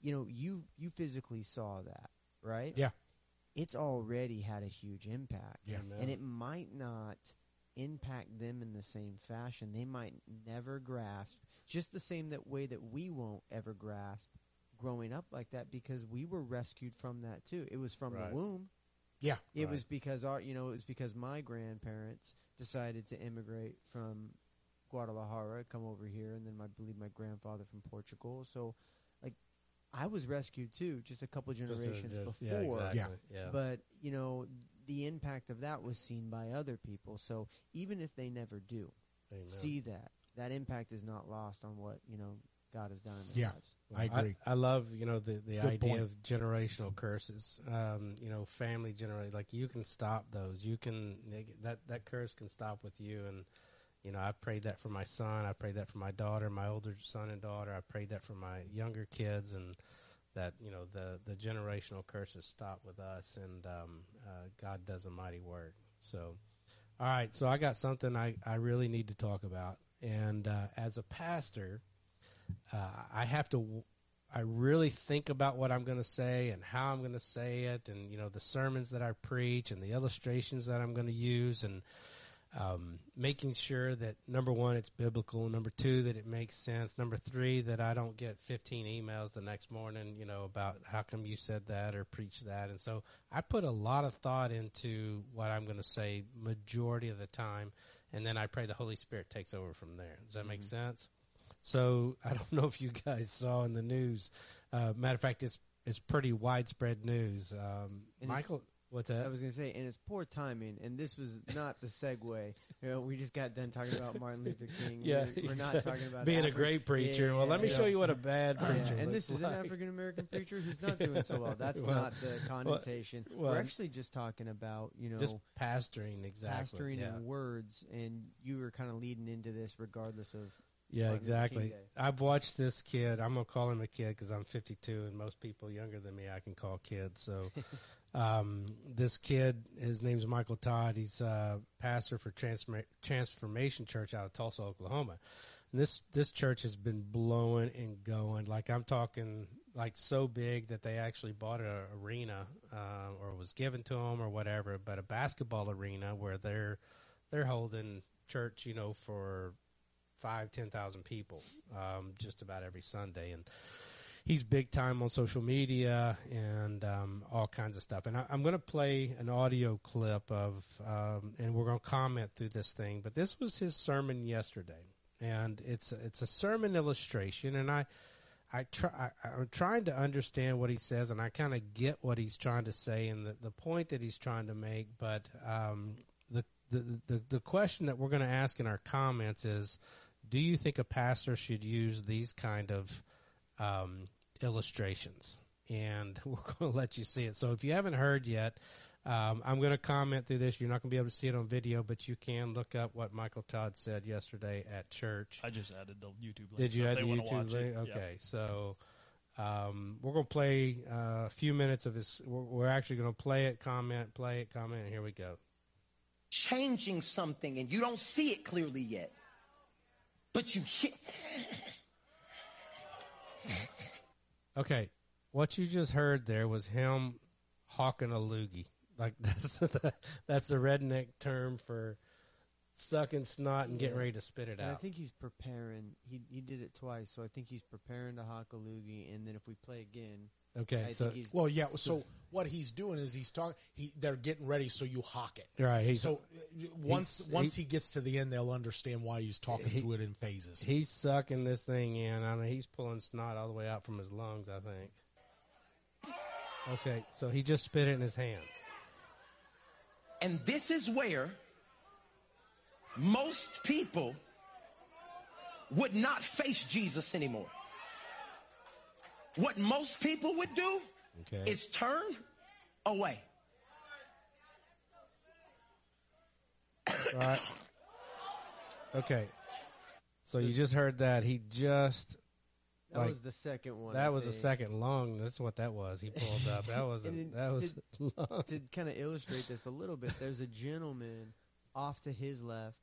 you know, you physically saw that, right? Yeah. It's already had a huge impact. Yeah. And it might not impact them in the same fashion. They might never grasp, just the same way that we won't ever grasp growing up like that, because we were rescued from that too. It was from the womb. Yeah. It was because it was because my grandparents decided to immigrate from Guadalajara, come over here, and then I believe my grandfather from Portugal. So like I was rescued too, just a couple generations before. Yeah, exactly. Yeah. But you know, the impact of that was seen by other people. So even if they never do see that impact is not lost on what, you know, God has done in their lives. Well, I agree. I love, you know, the idea of generational curses, you know, family generated, like you can stop those. You can, that curse can stop with you. And, you know, I prayed that for my son. I prayed that for my daughter, my older son and daughter. I prayed that for my younger kids, and that, you know, the generational curses stop with us, and God does a mighty work. So, all right, so I got something I really need to talk about. And as a pastor, I have to I really think about what I'm going to say and how I'm going to say it, and, you know, the sermons that I preach and the illustrations that I'm going to use, and making sure that, number one, it's biblical, number two, that it makes sense, number three, that I don't get 15 emails the next morning, you know, about how come you said that or preached that. And so I put a lot of thought into what I'm going to say majority of the time, and then I pray the Holy Spirit takes over from there. Does that make sense? So I don't know if you guys saw in the news. Matter of fact, it's pretty widespread news. Michael, what's that? I was going to say, and it's poor timing, and this was not the segue. You know, we just got done talking about Martin Luther King. We're not talking about being a great preacher. Yeah, well, let me show you what a bad preacher is. And this is an African-American preacher who's not doing so well. That's not the connotation. Well, we're actually just talking about, you know, just pastoring, exactly. Pastoring and words, and you were kind of leading into this regardless of. Yeah, exactly. I've watched this kid. I'm going to call him a kid because I'm 52, and most people younger than me I can call kids. So this kid, his name's Michael Todd. He's a pastor for Transformation Church out of Tulsa, Oklahoma. And this church has been blowing and going. Like I'm talking like so big that they actually bought an arena or was given to them or whatever, but a basketball arena where they're holding church, you know, for – 5,000-10,000 people just about every Sunday, and he's big time on social media and all kinds of stuff. And I'm going to play an audio clip of, and we're going to comment through this thing. But this was his sermon yesterday, and it's a sermon illustration. And I'm trying to understand what he says, and I kind of get what he's trying to say and the point that he's trying to make. But the question that we're going to ask in our comments is, Do you think a pastor should use these kind of illustrations? And we're going to let you see it. So if you haven't heard yet, I'm going to comment through this. You're not going to be able to see it on video, but you can look up what Michael Todd said yesterday at church. I just added the YouTube link. Did you add the YouTube link? Okay, yeah. So we're going to play a few minutes of this. We're actually going to play it, comment, and here we go. Changing something, and you don't see it clearly yet, but you hear. Okay, what you just heard there was him hawking a loogie. Like, that's the redneck term for sucking snot and getting ready to spit it out. I think he's preparing. He did it twice, so I think he's preparing to hawk a loogie. And then if we play again, okay. So what he's doing is he's talking. They're getting ready, so you hawk it. Right. So once he gets to the end, they'll understand why he's talking through it in phases. He's sucking this thing in. I mean, he's pulling snot all the way out from his lungs, I think. Okay, so he just spit it in his hand. And this is where most people would not face Jesus anymore. What most people would do is turn away. All right. Okay. So you just heard that. He just... That was the second one. That was the second lung. That's what that was. He pulled up. That was to kind of illustrate this a little bit. There's a gentleman off to his left.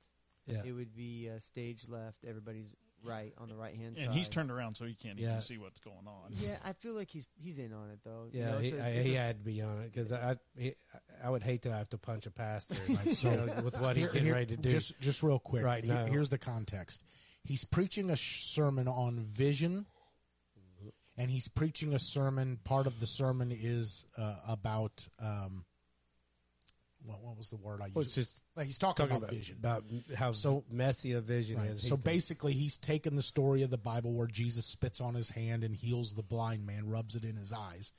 Yeah. It would be stage left. Everybody's right on the right hand side. And he's turned around, so he can't even see what's going on. Yeah, I feel like he's in on it though. Yeah, he had to be on it because I would hate to have to punch a pastor with what he's getting ready to do. Just real quick. Right now, here's the context. He's preaching a sermon on vision. And he's preaching a sermon. Part of the sermon is about what was the word I used? He's talking about vision, about how messy a vision is. So basically, he's taken the story of the Bible where Jesus spits on his hand and heals the blind man, rubs it in his eyes,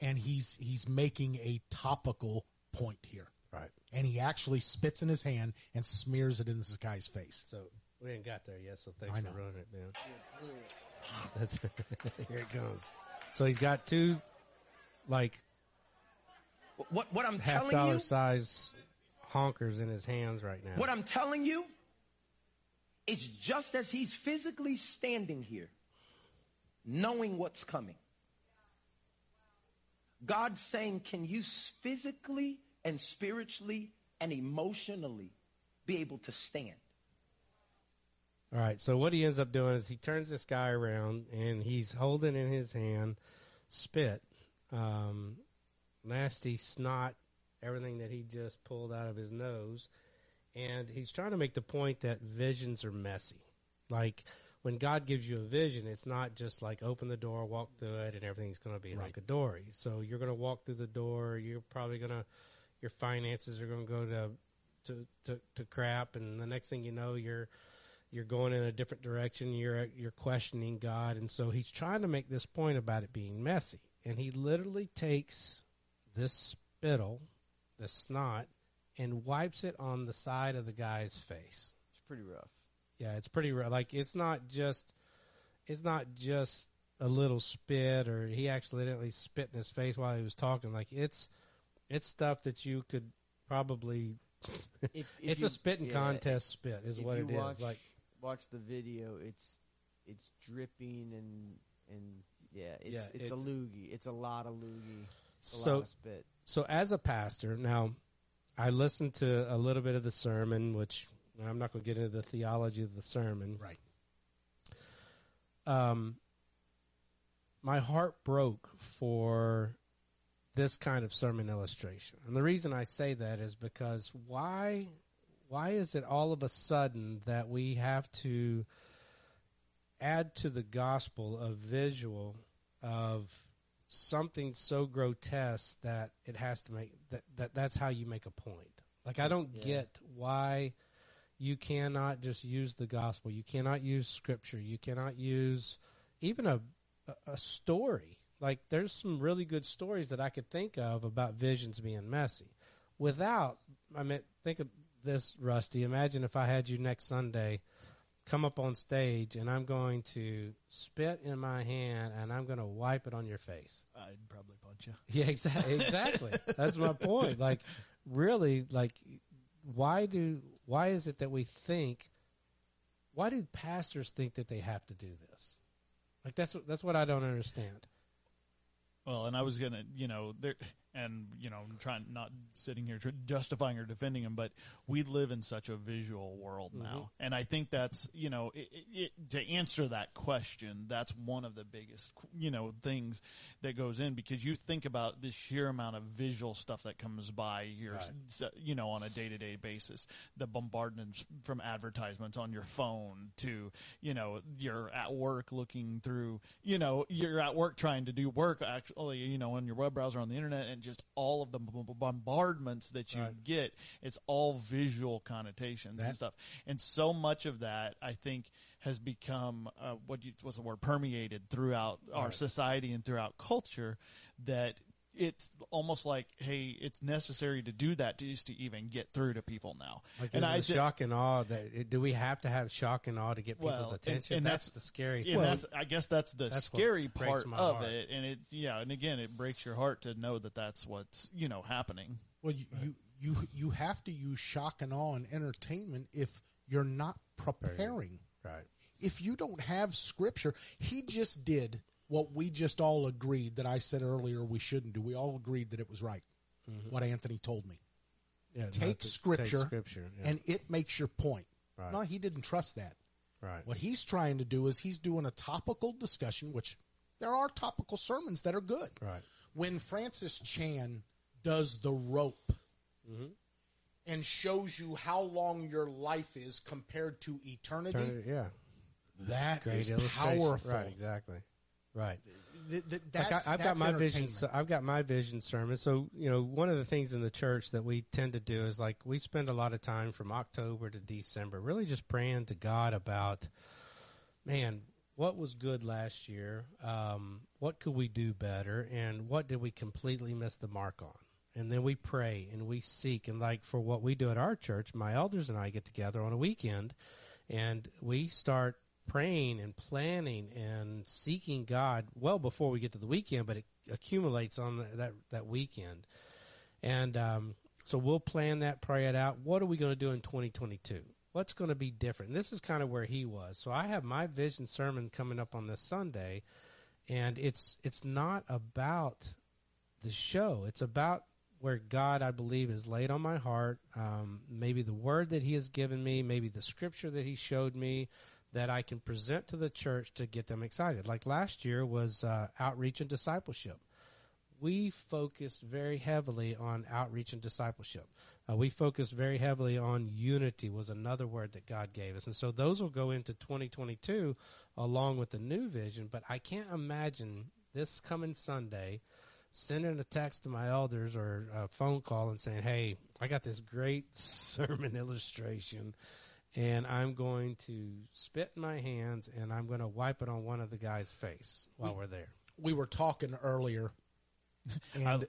and he's making a topical point here. Right. And he actually spits in his hand and smears it in this guy's face. So we ain't got there yet. So thanks for running it, man. Yeah. That's here it goes. So he's got two, like what I'm half telling dollar you, size honkers in his hands right now. What I'm telling you is just as he's physically standing here, knowing what's coming. God's saying, can you physically and spiritually and emotionally be able to stand? All right, so what he ends up doing is he turns this guy around, and he's holding in his hand spit, nasty snot, everything that he just pulled out of his nose, and he's trying to make the point that visions are messy. Like, when God gives you a vision, it's not just like open the door, walk through it, and everything's going to be hunky-dory. So you're going to walk through the door, you're probably going to, your finances are going to go to crap, and the next thing you know, you're going in a different direction. You're questioning God. And so he's trying to make this point about it being messy. And he literally takes this spittle, the snot, and wipes it on the side of the guy's face. It's pretty rough. Yeah, it's pretty rough. Like, it's not just a little spit, or he accidentally spit in his face while he was talking. Like, it's stuff that you could probably it's a spitting contest spit is what it is. Like, watch the video, it's dripping and it's a loogie. It's a lot of loogie. A lot of spit. So as a pastor, now I listened to a little bit of the sermon, which I'm not going to get into the theology of the sermon. Right. My heart broke for this kind of sermon illustration. And the reason I say that is because why is it all of a sudden that we have to add to the gospel a visual of something so grotesque that it has to make that's how you make a point? Like, I don't get why you cannot just use the gospel. You cannot use scripture. You cannot use even a story. Like, there's some really good stories that I could think of about visions being messy. Without, I mean, think of this, Rusty. Imagine if I had you next Sunday come up on stage, and I'm going to spit in my hand, and I'm going to wipe it on your face. I'd probably punch you. Yeah, exactly. That's my point. Like, really, like, why is it that we think, why do pastors think that they have to do this? Like, that's what I don't understand. Well, and I was going to, I'm trying not sitting here justifying or defending him, but we live in such a visual world now. Mm-hmm. And I think that's, to answer that question, that's one of the biggest, things that goes in, because you think about the sheer amount of visual stuff that comes by here, right. On a day-to-day basis, the bombardments from advertisements on your phone to, you're at work looking through, you're at work trying to do work actually, on your web browser on the internet, and just all of the bombardments that you right. get, it's all visual connotations and stuff. And so much of that, I think, has become, what's the word, permeated throughout our right. society and throughout culture, that it's almost like, hey, it's necessary to do that just to even get through to people now. Like, and I shock and awe. Do we have to have shock and awe to get people's attention? And that's the scary thing. I guess that's scary part of it. And it's, and again, it breaks your heart to know that that's what's, happening. Well, you have to use shock and awe and entertainment if you're not preparing. Right. If you don't have scripture, he just did what we just all agreed that I said earlier we shouldn't do. We all agreed that it was right, mm-hmm. what Anthony told me. Yeah, take scripture yeah. and it makes your point. Right. No, he didn't trust that. Right. What he's trying to do is he's doing a topical discussion, which there are topical sermons that are good. Right. When Francis Chan does the rope mm-hmm. and shows you how long your life is compared to eternity, yeah, that great is powerful. Right, exactly. Right. I've got my vision sermon. So, one of the things in the church that we tend to do is, like, we spend a lot of time from October to December really just praying to God about, man, what was good last year? What could we do better? And what did we completely miss the mark on? And then we pray and we seek. And, like, for what we do at our church, my elders and I get together on a weekend and we start praying and planning and seeking God well before we get to the weekend, but it accumulates on that weekend. And so we'll plan that, pray it out. What are we going to do in 2022? What's going to be different? And this is kind of where he was. So I have my vision sermon coming up on this Sunday, and it's not about the show. It's about where God, I believe, is laid on my heart, maybe the word that he has given me, maybe the scripture that he showed me, that I can present to the church to get them excited. Like last year was outreach and discipleship. We focused very heavily on outreach and discipleship. We focused very heavily on unity was another word that God gave us. And so those will go into 2022 along with the new vision. But I can't imagine this coming Sunday sending a text to my elders or a phone call and saying, hey, I got this great sermon illustration, and I'm going to spit in my hands, and I'm going to wipe it on one of the guy's face while we're there. We were talking earlier, and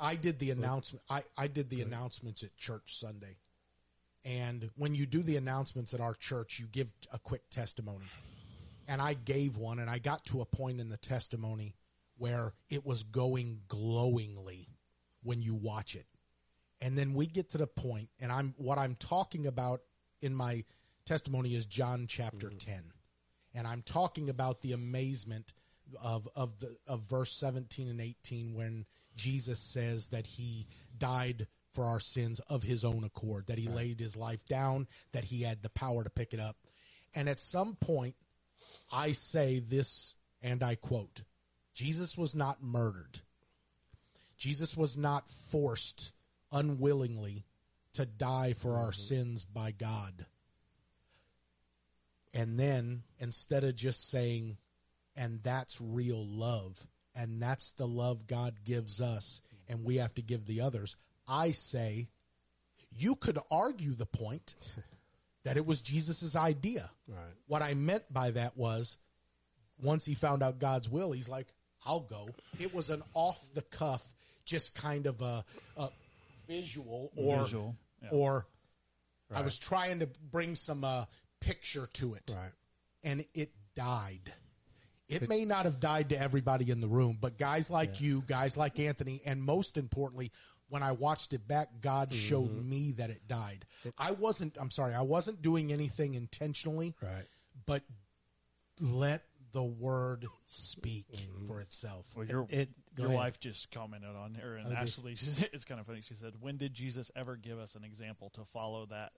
I did the announcement. I did the announcements at church Sunday. And when you do the announcements at our church, you give a quick testimony. And I gave one, and I got to a point in the testimony where it was going glowingly when you watch it. And then we get to the point, and what I'm talking about in my testimony is John chapter 10, and I'm talking about the amazement of verse 17 and 18 when Jesus says that he died for our sins of his own accord, that he right. laid his life down, that he had the power to pick it up. And at some point I say this, and I quote, Jesus was not murdered. Jesus was not forced unwillingly to die for our sins by God. And then instead of just saying, and that's real love, and that's the love God gives us, and we have to give the others, I say, you could argue the point that it was Jesus's idea. Right. What I meant by that was, once he found out God's will, he's like, I'll go. It was an off the cuff, just kind of a visual or... Yeah. Or right. I was trying to bring some picture to it. Right. And it died. It may not have died to everybody in the room, but guys like you, guys like Anthony, and most importantly, when I watched it back, God showed me that it died. I wasn't doing anything intentionally, right? But let the word speak for itself. Well, your wife just commented on her, and actually, it's kind of funny. She said, "When did Jesus ever give us an example to follow that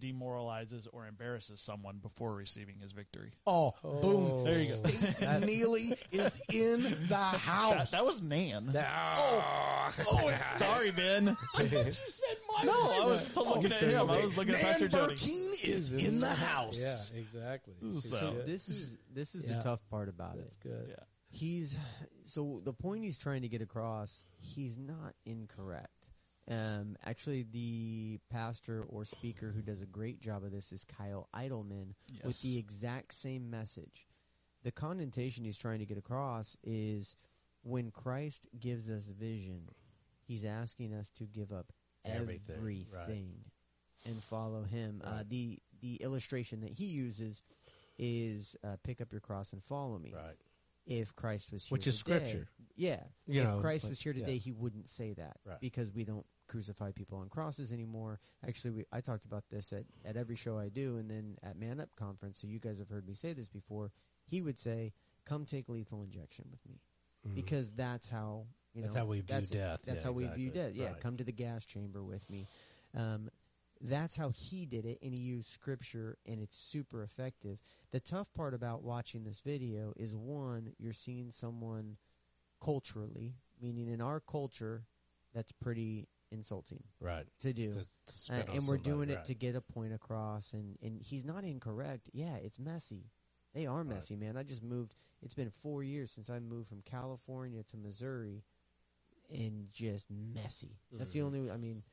demoralizes or embarrasses someone before receiving his victory?" Oh, boom! There you go. Stacey Neely is in the house. That was Nan. Sorry, Ben. I thought you said my. No, I was looking at him. Okay. I was looking at Pastor Jody. Is in the house. Yeah, exactly. So this is the tough part about it. That's good. Yeah. So the point he's trying to get across, he's not incorrect. Actually, the pastor or speaker who does a great job of this is Kyle Idleman with the exact same message. The connotation he's trying to get across is when Christ gives us vision, he's asking us to give up everything. Right. And follow him. Right. The illustration that he uses is pick up your cross and follow me. Right. If Christ was here today. Which is scripture. Yeah. If Christ was here today, he wouldn't say that. Right. Because we don't crucify people on crosses anymore. Actually, I talked about this at every show I do and then at Man Up Conference. So you guys have heard me say this before. He would say, come take lethal injection with me. Mm-hmm. Because that's how, that's how we view death. That's how we view death. Yeah. Right. Come to the gas chamber with me. That's how he did it, and he used scripture, and it's super effective. The tough part about watching this video is, one, you're seeing someone culturally, meaning in our culture, that's pretty insulting to do. And we're doing it to get a point across, and he's not incorrect. Yeah, it's messy. They are messy, man. I just moved. It's been 4 years since I moved from California to Missouri, and just messy. That's the only –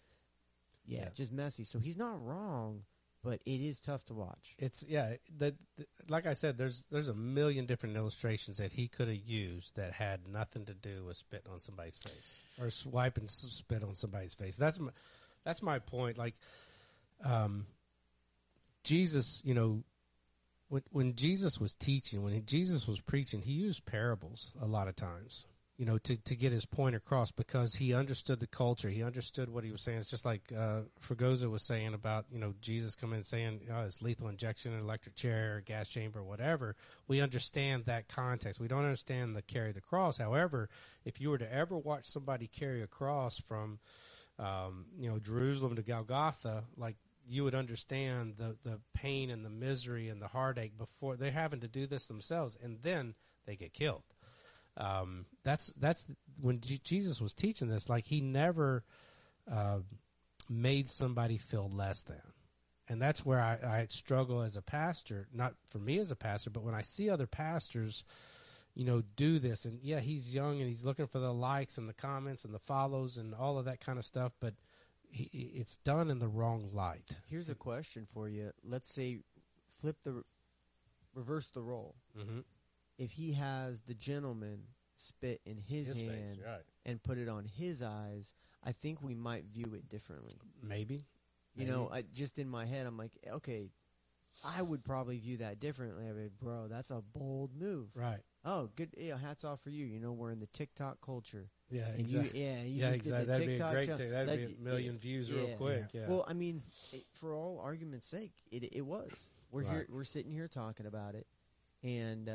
yeah, just messy. So he's not wrong, but it is tough to watch. It's like I said, there's a million different illustrations that he could have used that had nothing to do with spitting on somebody's face or swiping spit on somebody's face. That's my point. Like, Jesus, when Jesus was teaching, when Jesus was preaching, he used parables a lot of times. To get his point across because he understood the culture. He understood what he was saying. It's just like Fregosa was saying about, Jesus coming and saying, it's lethal injection, an electric chair, a gas chamber, whatever. We understand that context. We don't understand the carry the cross. However, if you were to ever watch somebody carry a cross from, Jerusalem to Golgotha, like, you would understand the pain and the misery and the heartache before they're having to do this themselves, and then they get killed. That's when Jesus was teaching this, like he never, made somebody feel less than. And that's where I struggle as a pastor, not for me as a pastor, but when I see other pastors, do this and he's young and he's looking for the likes and the comments and the follows and all of that kind of stuff, but it's done in the wrong light. Here's a question for you. Let's say reverse the role. Mm-hmm. If he has the gentleman spit in his hand face, and put it on his eyes, I think we might view it differently. Maybe. I just in my head, I'm like, okay, I would probably view that differently. I mean, bro, that's a bold move. Right. Oh, good. Hats off for you. We're in the TikTok culture. Yeah, and exactly. You did the TikTok. That'd be a great thing. That'd be a million views real quick. Yeah. Well, for all argument's sake, it was. We're here. We're sitting here talking about it. And,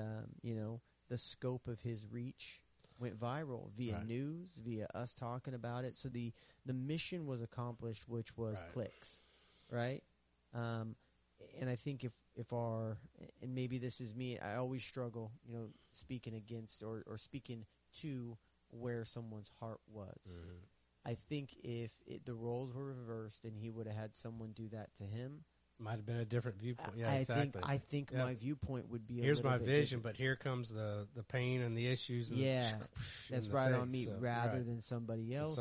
the scope of his reach went viral via news, via us talking about it. So the mission was accomplished, which was clicks, right? And I think if our – and maybe this is me. I always struggle, speaking against or speaking to where someone's heart was. Mm-hmm. I think if the roles were reversed and he would have had someone do that to him, might have been a different viewpoint. Yeah, exactly. I think my viewpoint would be here's my vision, different. But here comes the pain and the issues. And that's right on me rather than somebody else.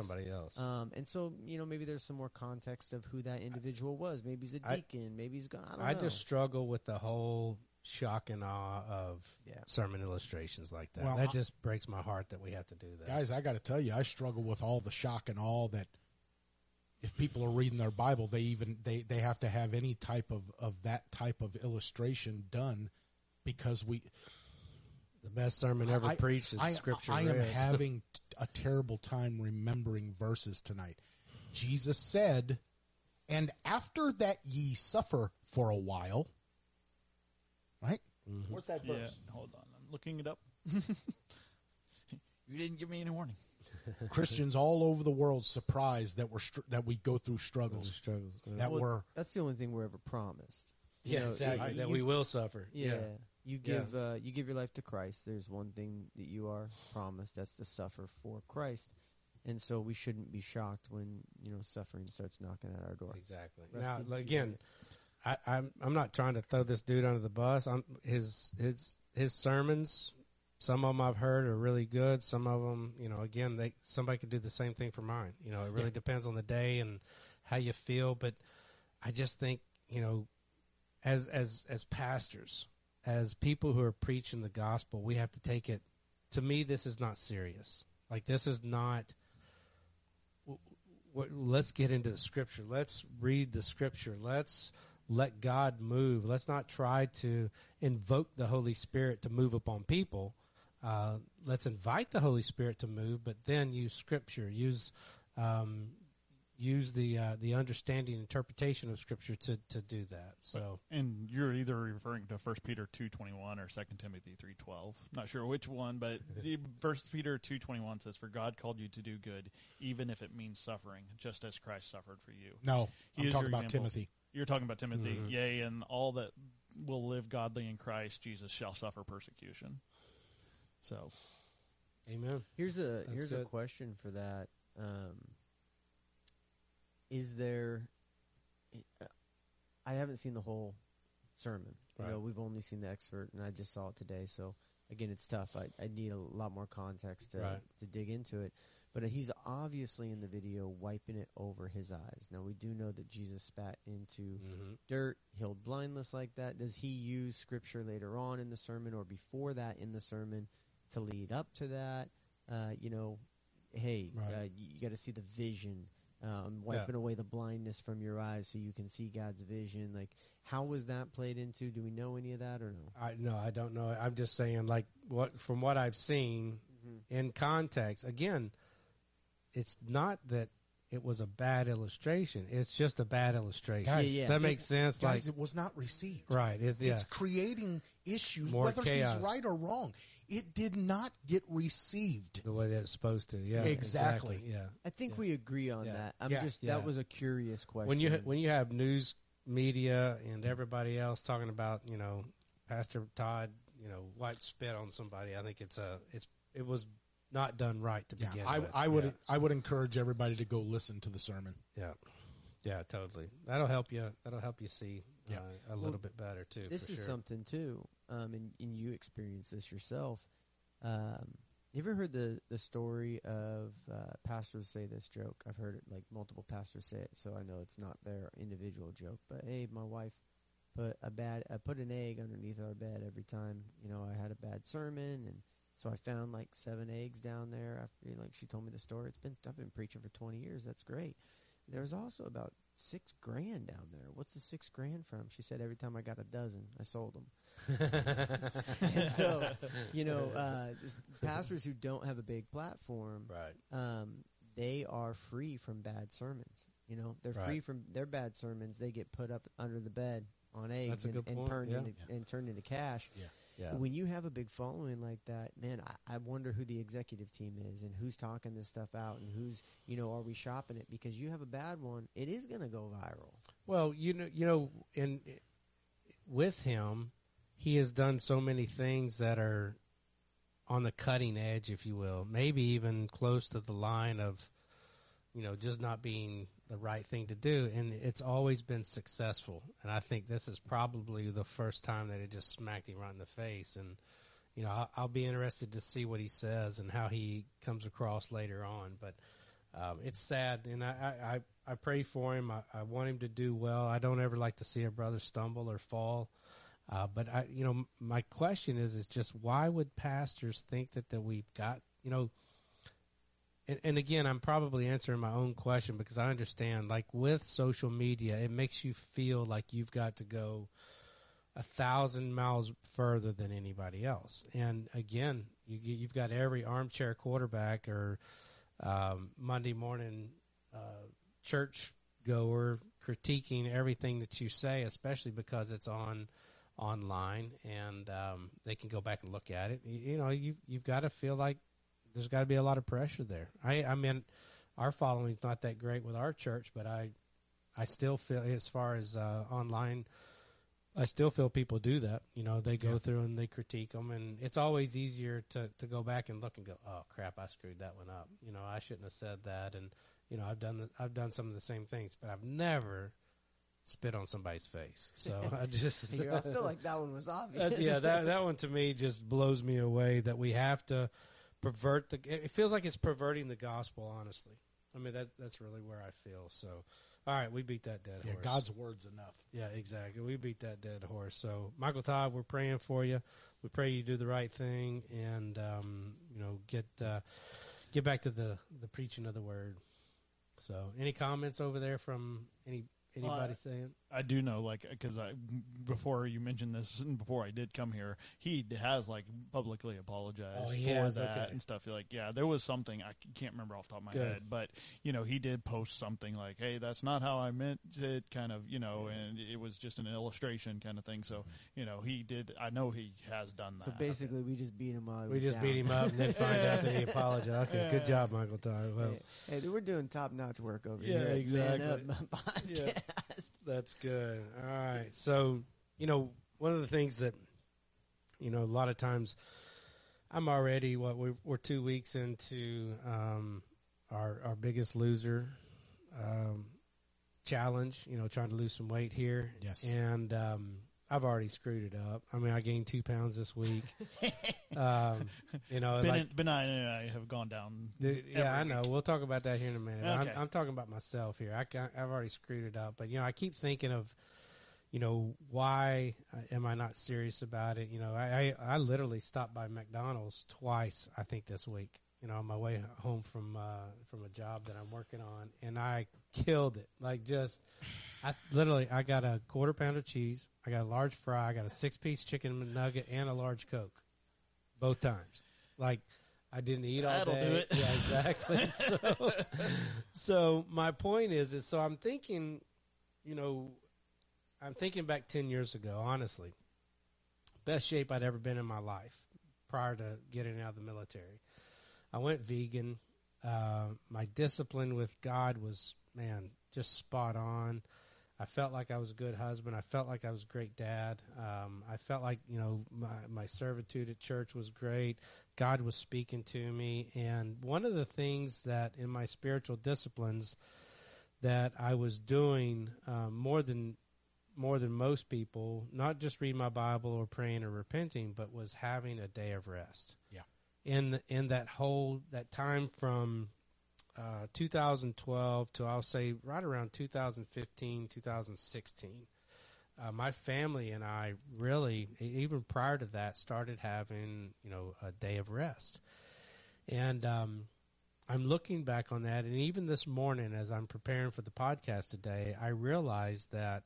And so, maybe there's some more context of who that individual was. Maybe he's a deacon. Maybe he's gone. I just struggle with the whole shock and awe of sermon illustrations like that. Well, that just breaks my heart that we have to do that. Guys, I got to tell you, I struggle with all the shock and awe that if people are reading their Bible, they have to have any type of that type of illustration done, because the best sermon ever preached is Scripture. I am having a terrible time remembering verses tonight. Jesus said, "And after that ye suffer for a while." Right? Mm-hmm. What's that verse? Yeah, hold on. I'm looking it up. You didn't give me any warning. Christians all over the world surprised that we go through struggles. Yeah. That's the only thing we're ever promised. You know, exactly. That we will suffer. Yeah. You give your life to Christ. There's one thing that you are promised, that's to suffer for Christ. And so we shouldn't be shocked when, suffering starts knocking at our door. Exactly. Now, again, I'm not trying to throw this dude under the bus. His sermons, some of them I've heard are really good. Some of them, again, somebody could do the same thing for mine. It really depends on the day and how you feel. But I just think, as pastors, as people who are preaching the gospel, we have to take it. To me, this is not serious. Like, this is not. Let's get into the Scripture. Let's read the Scripture. Let's let God move. Let's not try to invoke the Holy Spirit to move upon people. Let's invite the Holy Spirit to move, but then use Scripture. Use the understanding, interpretation of Scripture to do that. So, and you're either referring to 1 Peter 2:21 or 2 Timothy 3:12. Not sure which one, but 1 Peter 2:21 says, "For God called you to do good, even if it means suffering, just as Christ suffered for you." No, I'm talking about Timothy. You're talking about Timothy. Mm-hmm. Yea, and all that will live godly in Christ Jesus shall suffer persecution. So, amen. Here's a question for that. Is there? I haven't seen the whole sermon. Right. We've only seen the excerpt, and I just saw it today. So again, it's tough. I need a lot more context to dig into it. But he's obviously in the video wiping it over his eyes. Now we do know that Jesus spat into dirt, healed blindness like that. Does he use Scripture later on in the sermon or before that in the sermon to lead up to that? You got to see the vision. Wiping away the blindness from your eyes so you can see God's vision. Like, how was that played into? Do we know any of that or no? I don't know. I'm just saying, from what I've seen in context, again, it's not that it was a bad illustration. It's just a bad illustration. Guys, Does that make sense? Guys, it was not received. Right. It's creating issues, whether chaos. He's right or wrong. It did not get received the way that it's supposed to. Yeah, exactly. Yeah, I think we agree on that. That was a curious question. When you have news media and everybody else talking about Pastor Todd wiped spit on somebody, I think it was not done right to begin with. I would encourage everybody to go listen to the sermon. Yeah. Yeah, totally. That'll help you see a little bit better too. This is something too, and you experience this yourself. You ever heard the story of pastors say this joke? I've heard it, multiple pastors say it, so I know it's not their individual joke. But hey, my wife put an egg underneath our bed every time. I had a bad sermon, and so I found 7 eggs down there. After, she told me the story. I've been preaching for 20 years. That's great. There's also about $6,000 down there. What's the $6,000 from? She said, every time I got a dozen, I sold them. And so, pastors who don't have a big platform, they are free from bad sermons. They're free from their bad sermons. They get put up under the bed on eggs and turned into cash. Yeah. Yeah. When you have a big following like that, man, I wonder who the executive team is and who's talking this stuff out and who's, are we shopping it? Because you have a bad one, it is going to go viral. Well, and with him, he has done so many things that are on the cutting edge, if you will, maybe even close to the line of, just not being the right thing to do. And it's always been successful. And I think this is probably the first time that it just smacked him right in the face. And, I'll be interested to see what he says and how he comes across later on. But it's sad. And I pray for him. I want him to do well. I don't ever like to see a brother stumble or fall. But, my question is just why would pastors think that we've got, And again, I'm probably answering my own question because I understand, like, with social media, it makes you feel like you've got to go 1,000 miles further than anybody else. And again, you've got every armchair quarterback or Monday morning church goer critiquing everything that you say, especially because it's online and they can go back and look at it. You've got to feel like there's got to be a lot of pressure there. I mean, our following's not that great with our church, but I still feel, as far as online, I still feel people do that. They go through and they critique them, and it's always easier to go back and look and go, oh crap, I screwed that one up. I shouldn't have said that. And I've done some of the same things, but I've never spit on somebody's face. So I just I feel like that one was obvious. That one to me just blows me away, that we have to pervert it feels like it's perverting the gospel, honestly. I mean, that's really where I feel. So all right, we beat that dead horse. God's word's enough. Yeah, exactly. We beat that dead horse. So, Michael Todd, we're praying for you. We pray you do the right thing and, get back to the preaching of the word. So, any comments over there from anybody saying? I do know, because before you mentioned this, and before I did come here, he has, publicly apologized for that and stuff. There was something, I can't remember off the top of my head, but, he did post something like, hey, that's not how I meant it, kind of, and it was just an illustration kind of thing. So, he did, I know he has done that. So basically, we just beat him up. We just beat him up and then find out that he apologized. Okay, good job, Michael Todd. Well, hey, we're doing top-notch work over here. Yeah, exactly. Man Up Podcast. Yeah. That's good. All right. So, one of the things that, a lot of times I'm already, we're 2 weeks into our Biggest Loser challenge, trying to lose some weight here. Yes. And I've already screwed it up. I mean, I gained 2 pounds this week. Benign and I have gone down. I know. Week. We'll talk about that here in a minute. Okay. I'm talking about myself here. I've already screwed it up. But, I keep thinking of, why am I not serious about it? I literally stopped by McDonald's twice, I think, this week, on my way home from a job that I'm working on. And I killed it. I got a quarter pound of cheese. I got a large fry. I got a 6-piece chicken nugget and a large Coke, both times. I didn't eat all day. That'll do it. Yeah, exactly. So my point is I'm thinking, back 10 years ago, honestly, best shape I'd ever been in my life prior to getting out of the military. I went vegan. My discipline with God was, just spot on. I felt like I was a good husband. I felt like I was a great dad. I felt like, my servitude at church was great. God was speaking to me. And one of the things that in my spiritual disciplines that I was doing more than most people, not just reading my Bible or praying or repenting, but was having a day of rest. Yeah. In that time from 2012 to, I'll say, right around 2015, 2016, my family and I really, even prior to that, started having, a day of rest. And I'm looking back on that. And even this morning, as I'm preparing for the podcast today, I realized that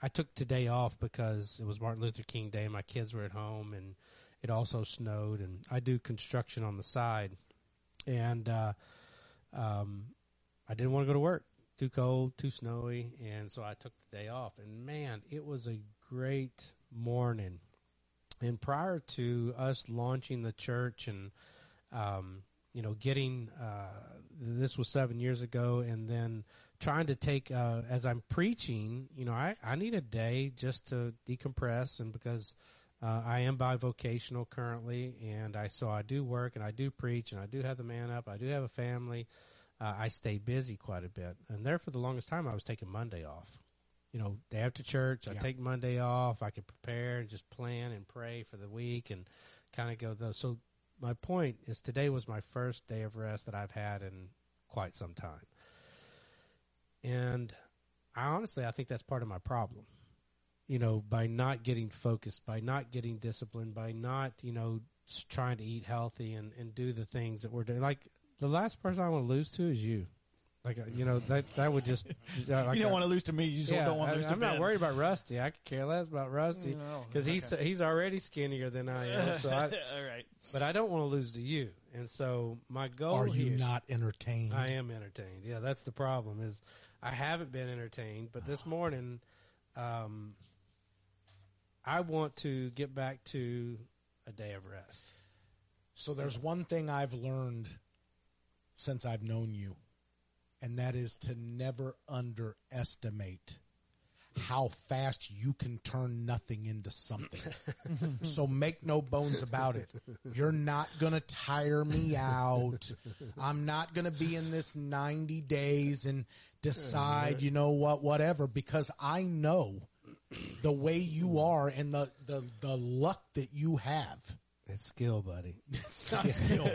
I took today off because it was Martin Luther King Day. My kids were at home and it also snowed. And I do construction on the side. And, I didn't want to go to work. Too cold, too snowy, and so I took the day off. And, it was a great morning. And prior to us launching the church and, getting this was 7 years ago, and then trying to take as I'm preaching, I need a day just to decompress, and because I am bivocational currently, and I do work, and I do preach, and I do have the Man Up. I do have a family. I stay busy quite a bit. And there for the longest time, I was taking Monday off. Day after church, I take Monday off. I could prepare and just plan and pray for the week and kind of go those. So my point is today was my first day of rest that I've had in quite some time. And I think that's part of my problem. By not getting focused, by not getting disciplined, by not, trying to eat healthy and do the things that we're doing. Like The last person I want to lose to is you. Like, you know, that would just... Like, you don't want to lose to me. You just don't want to lose to Ben. I'm not worried about Rusty. I could care less about Rusty because he's already skinnier than I am. So all right. But I don't want to lose to you. And so my goal Are you here, not entertained? I am entertained. Yeah, that's the problem is I haven't been entertained. But this morning, I want to get back to a day of rest. So there's one thing I've learned since I've known you. And that is to never underestimate how fast you can turn nothing into something. So make no bones about it. You're not going to tire me out. I'm not going to be in this 90 days and decide, you know what, whatever, because I know the way you are and the luck that you have. It's skill, buddy. It's not skill.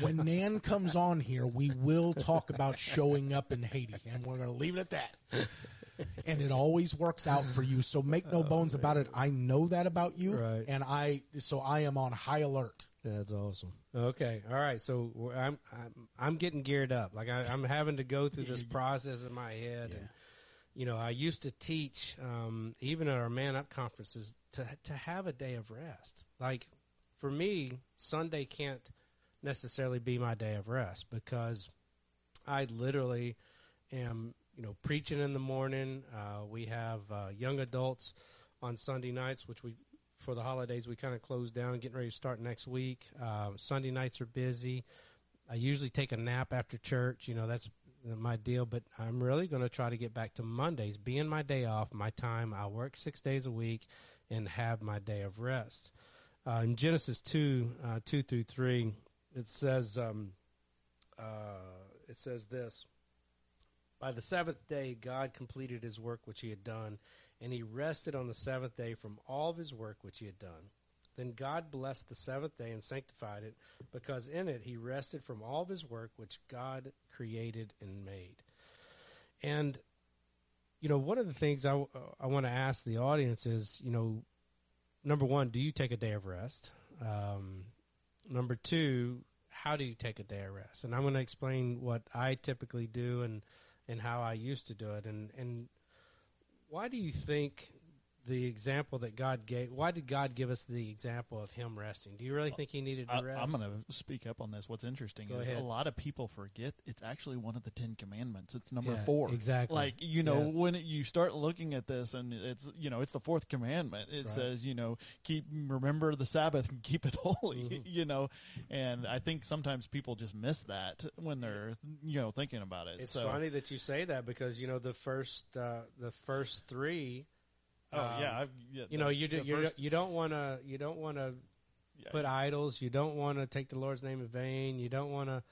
When Nan comes on here, we will talk about showing up in Haiti, and we're going to leave it at that. And it always works out for you, so make no bones about it. I know that about you, right. And I am on high alert. That's awesome. Okay, all right. So I'm getting geared up. Like I'm having to go through this process in my head. Yeah. And, you know, I used to teach even at our Man Up conferences to have a day of rest, like. For me, Sunday can't necessarily be my day of rest because I literally am, you know, preaching in the morning. We have young adults on Sunday nights, which we, for the holidays, we kind of close down, getting ready to start next week. Sunday nights are busy. I usually take a nap after church. You know, that's my deal. But I'm really going to try to get back to Mondays, being my day off, my time. I work 6 days a week and have my day of rest. In Genesis 2:2-3, it says this, by the seventh day, God completed his work, which he had done, and he rested on the seventh day from all of his work, which he had done. Then God blessed the seventh day and sanctified it because in it, he rested from all of his work, which God created and made. And, you know, one of the things I want to ask the audience is, you know, number one, do you take a day of rest? Number two, how do you take a day of rest? And I'm going to explain what I typically do and how I used to do it. And why do you think the example that God gave, why did God give us the example of him resting? Do you really think he needed to rest? I'm going to speak up on this. What's interesting is a lot of people forget it's actually one of the 10 commandments. It's number 4. Exactly. Like, you know, when you start looking at this and it's, you know, it's the 4th commandment. It says, you know, remember the Sabbath and keep it holy, you know, and I think sometimes people just miss that when they're, you know, thinking about it. It's funny that you say that because, you know, the first 3, you know, you don't want to put idols. You don't want to take the Lord's name in vain. You don't want to,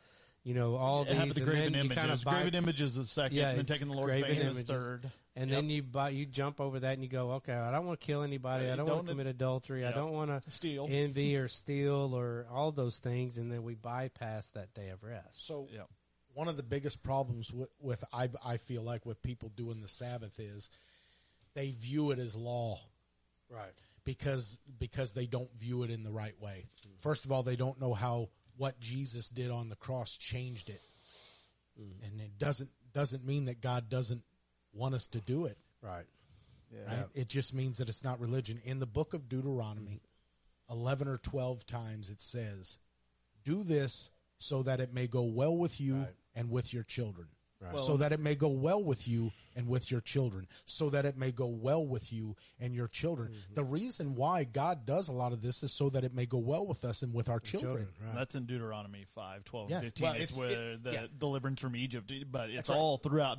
you know, all these. Have the graven images. Kind of graven images is second, and then taking the Lord's name is third. And then you jump over that and you go, okay, I don't want to kill anybody. I don't want to commit adultery. I don't want to steal, envy or steal or all those things. And then we bypass that day of rest. So one of the biggest problems I feel like with people doing the Sabbath is, they view it as law, right? Because they don't view it in the right way. First of all, they don't know how what Jesus did on the cross changed it, and it doesn't mean that God doesn't want us to do it, right? Yeah, right? It just means that it's not religion. In the book of Deuteronomy, 11 or 12 times it says, "Do this so that it may go well with you and with your children." Right. Well, so that it may go well with you and with your children, so that it may go well with you and your children. Mm-hmm. The reason why God does a lot of this is so that it may go well with us and with our children. Right. That's in Deuteronomy 5:12 and 15. Well, it's where the deliverance from Egypt, but it's all throughout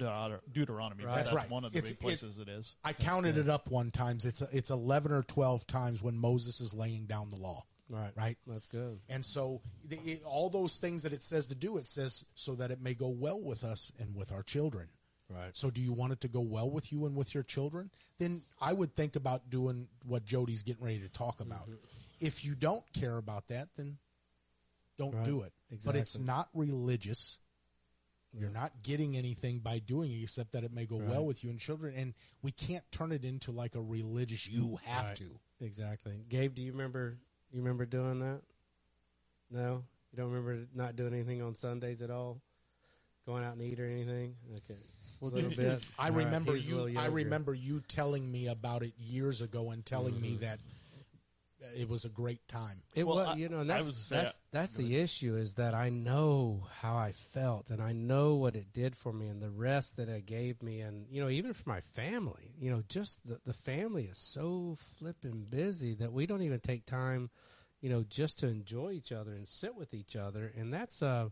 Deuteronomy. Right. That's one of the big places it is. I counted it up one time. It's 11 or 12 times when Moses is laying down the law. Right. Right. That's good. And so all those things that it says to do, it says so that it may go well with us and with our children. Right. So do you want it to go well with you and with your children? Then I would think about doing what Jody's getting ready to talk about. Mm-hmm. If you don't care about that, then don't do it. Exactly. But it's not religious. You're not getting anything by doing it except that it may go well with you and children. And we can't turn it into like a religious, you have to. Exactly. Gabe, do you remember doing that? No? You don't remember not doing anything on Sundays at all? Going out and eat or anything? Okay. Well, I remember you telling me about it years ago and telling me that it was a great time. It was, you know, and that's the issue, is that I know how I felt and I know what it did for me and the rest that it gave me. And, you know, even for my family, you know, just the family is so flipping busy that we don't even take time, you know, just to enjoy each other and sit with each other. And that's a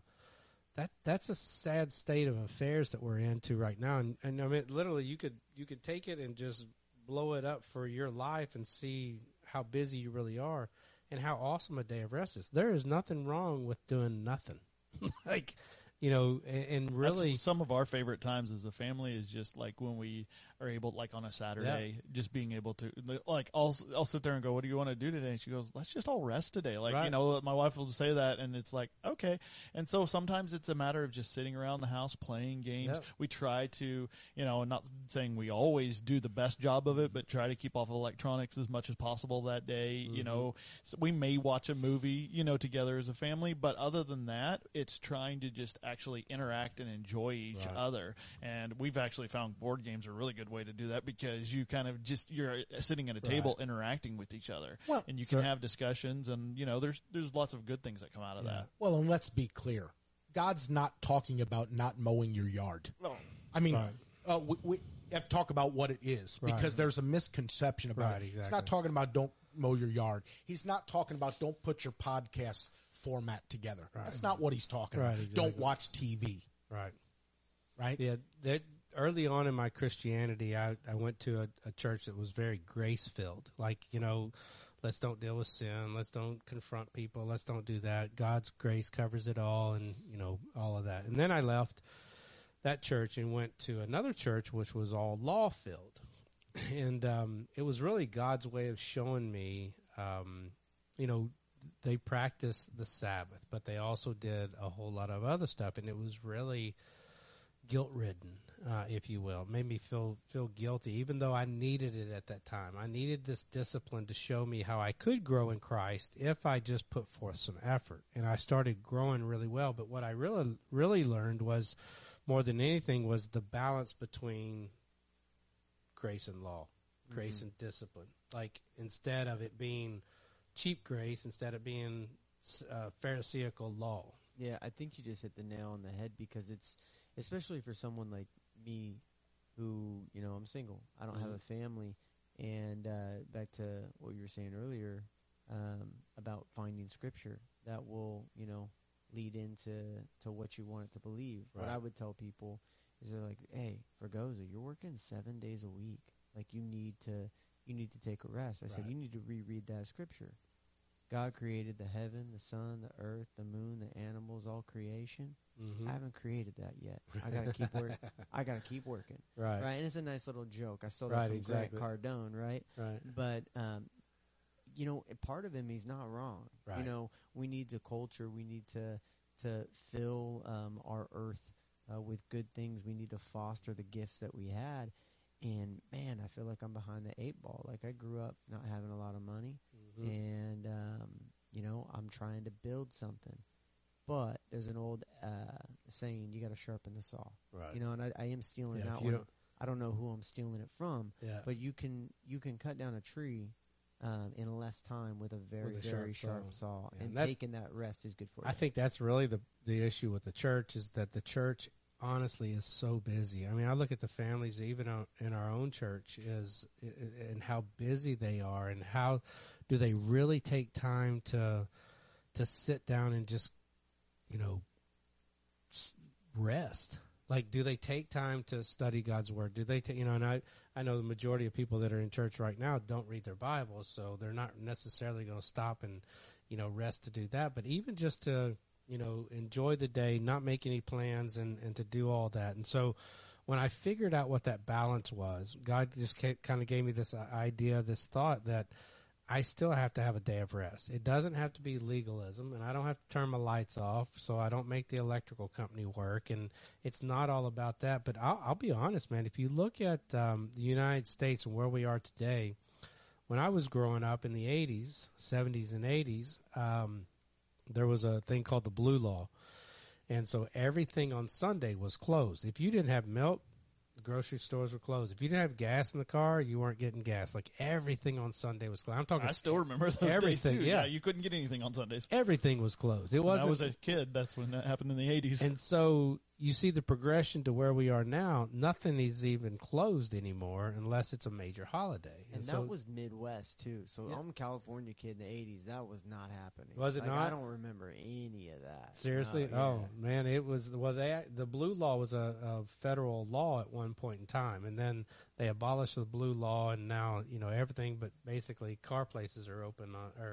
sad state of affairs that we're into right now. And I mean, literally you could take it and just blow it up for your life and see how busy you really are and how awesome a day of rest is. There is nothing wrong with doing nothing. Like, you know, and really some of our favorite times as a family is just like when we are able, like on a Saturday, just being able to, like, I'll sit there and go, what do you want to do today? And she goes, let's just all rest today. Like, you know, my wife will say that and it's like, okay. And so sometimes it's a matter of just sitting around the house playing games. Yep. We try to, you know, not saying we always do the best job of it, but try to keep off of electronics as much as possible that day. Mm-hmm. You know, so we may watch a movie, you know, together as a family, but other than that, it's trying to just actually interact and enjoy each other. And we've actually found board games are really good way to do that, because you kind of just, you're sitting at a table interacting with each other, and you can have discussions, and you know, there's lots of good things that come out of that. Well, and let's be clear, God's not talking about not mowing your yard. No. I mean, we have to talk about what it is, because there's a misconception about it. Exactly. He's not talking about don't mow your yard. He's not talking about don't put your podcast format together. That's not what he's talking about. Exactly. Don't watch TV. Right. Yeah. Early on in my Christianity, I went to a church that was very grace-filled. Like, you know, let's don't deal with sin. Let's don't confront people. Let's don't do that. God's grace covers it all, and, you know, all of that. And then I left that church and went to another church, which was all law-filled. And it was really God's way of showing me, you know, they practiced the Sabbath, but they also did a whole lot of other stuff, and it was really guilt-ridden. If you will, made me feel guilty, even though I needed it at that time. I needed this discipline to show me how I could grow in Christ if I just put forth some effort. And I started growing really well. But what I really, really learned was, more than anything, was the balance between grace and law, grace and discipline. Like, instead of it being cheap grace, instead of being Pharisaical law. Yeah, I think you just hit the nail on the head, because it's, especially for someone like me, who, you know, I'm single. I don't have a family. And back to what you were saying earlier about finding scripture that will, you know, lead into what you want it to believe. Right. What I would tell people is, they're like, hey, Fregosa, you're working 7 days a week. Like, you need to take a rest. I said, you need to reread that scripture. God created the heaven, the sun, the earth, the moon, the animals, all creation. I haven't created that yet. I gotta keep working. I gotta keep working. Right. And it's a nice little joke. I stole it from Grant Cardone. Right. But you know, part of him, he's not wrong. Right. You know, we need to culture. We need to fill our earth with good things. We need to foster the gifts that we had. And man, I feel like I'm behind the eight ball. Like, I grew up not having a lot of money, and you know, I'm trying to build something. But there's an old saying, you got to sharpen the saw. Right. You know, and I am stealing that one. I don't know who I'm stealing it from. Yeah. But you can cut down a tree in less time with a very sharp saw. Yeah. And taking that rest is good for you. I think that's really the issue with the church, is that the church honestly is so busy. I mean, I look at the families even in our own church and how busy they are, and how do they really take time to sit down and just, you know, rest. Like, do they take time to study God's word? Do they take, you know, and I know the majority of people that are in church right now don't read their Bible, so they're not necessarily going to stop and, you know, rest to do that. But even just to, you know, enjoy the day, not make any plans, and to do all that. And so when I figured out what that balance was, God just kind of gave me this idea, this thought that I still have to have a day of rest. It doesn't have to be legalism, and I don't have to turn my lights off, so I don't make the electrical company work, and it's not all about that. But I'll be honest, man, if you look at the United States and where we are today, when I was growing up in the 80s, 70s and 80s, there was a thing called the Blue Law. And so everything on Sunday was closed. If you didn't have milk, the grocery stores were closed. If you didn't have gas in the car, you weren't getting gas. Like everything on Sunday was closed. I'm talking. I still remember those days too. Yeah, you couldn't get anything on Sundays. Everything was closed. It was. I was a kid. That's when that happened in the 80s. And so you see the progression to where we are now. Nothing is even closed anymore unless it's a major holiday. And that was Midwest too. So yeah. I'm a California kid in the 80s. That was not happening. Was it like, not? I don't remember any of that. Seriously? No, man, it was. Well, the Blue Law was a federal law at one point in time, and then they abolished the Blue Law, and now everything but basically car places are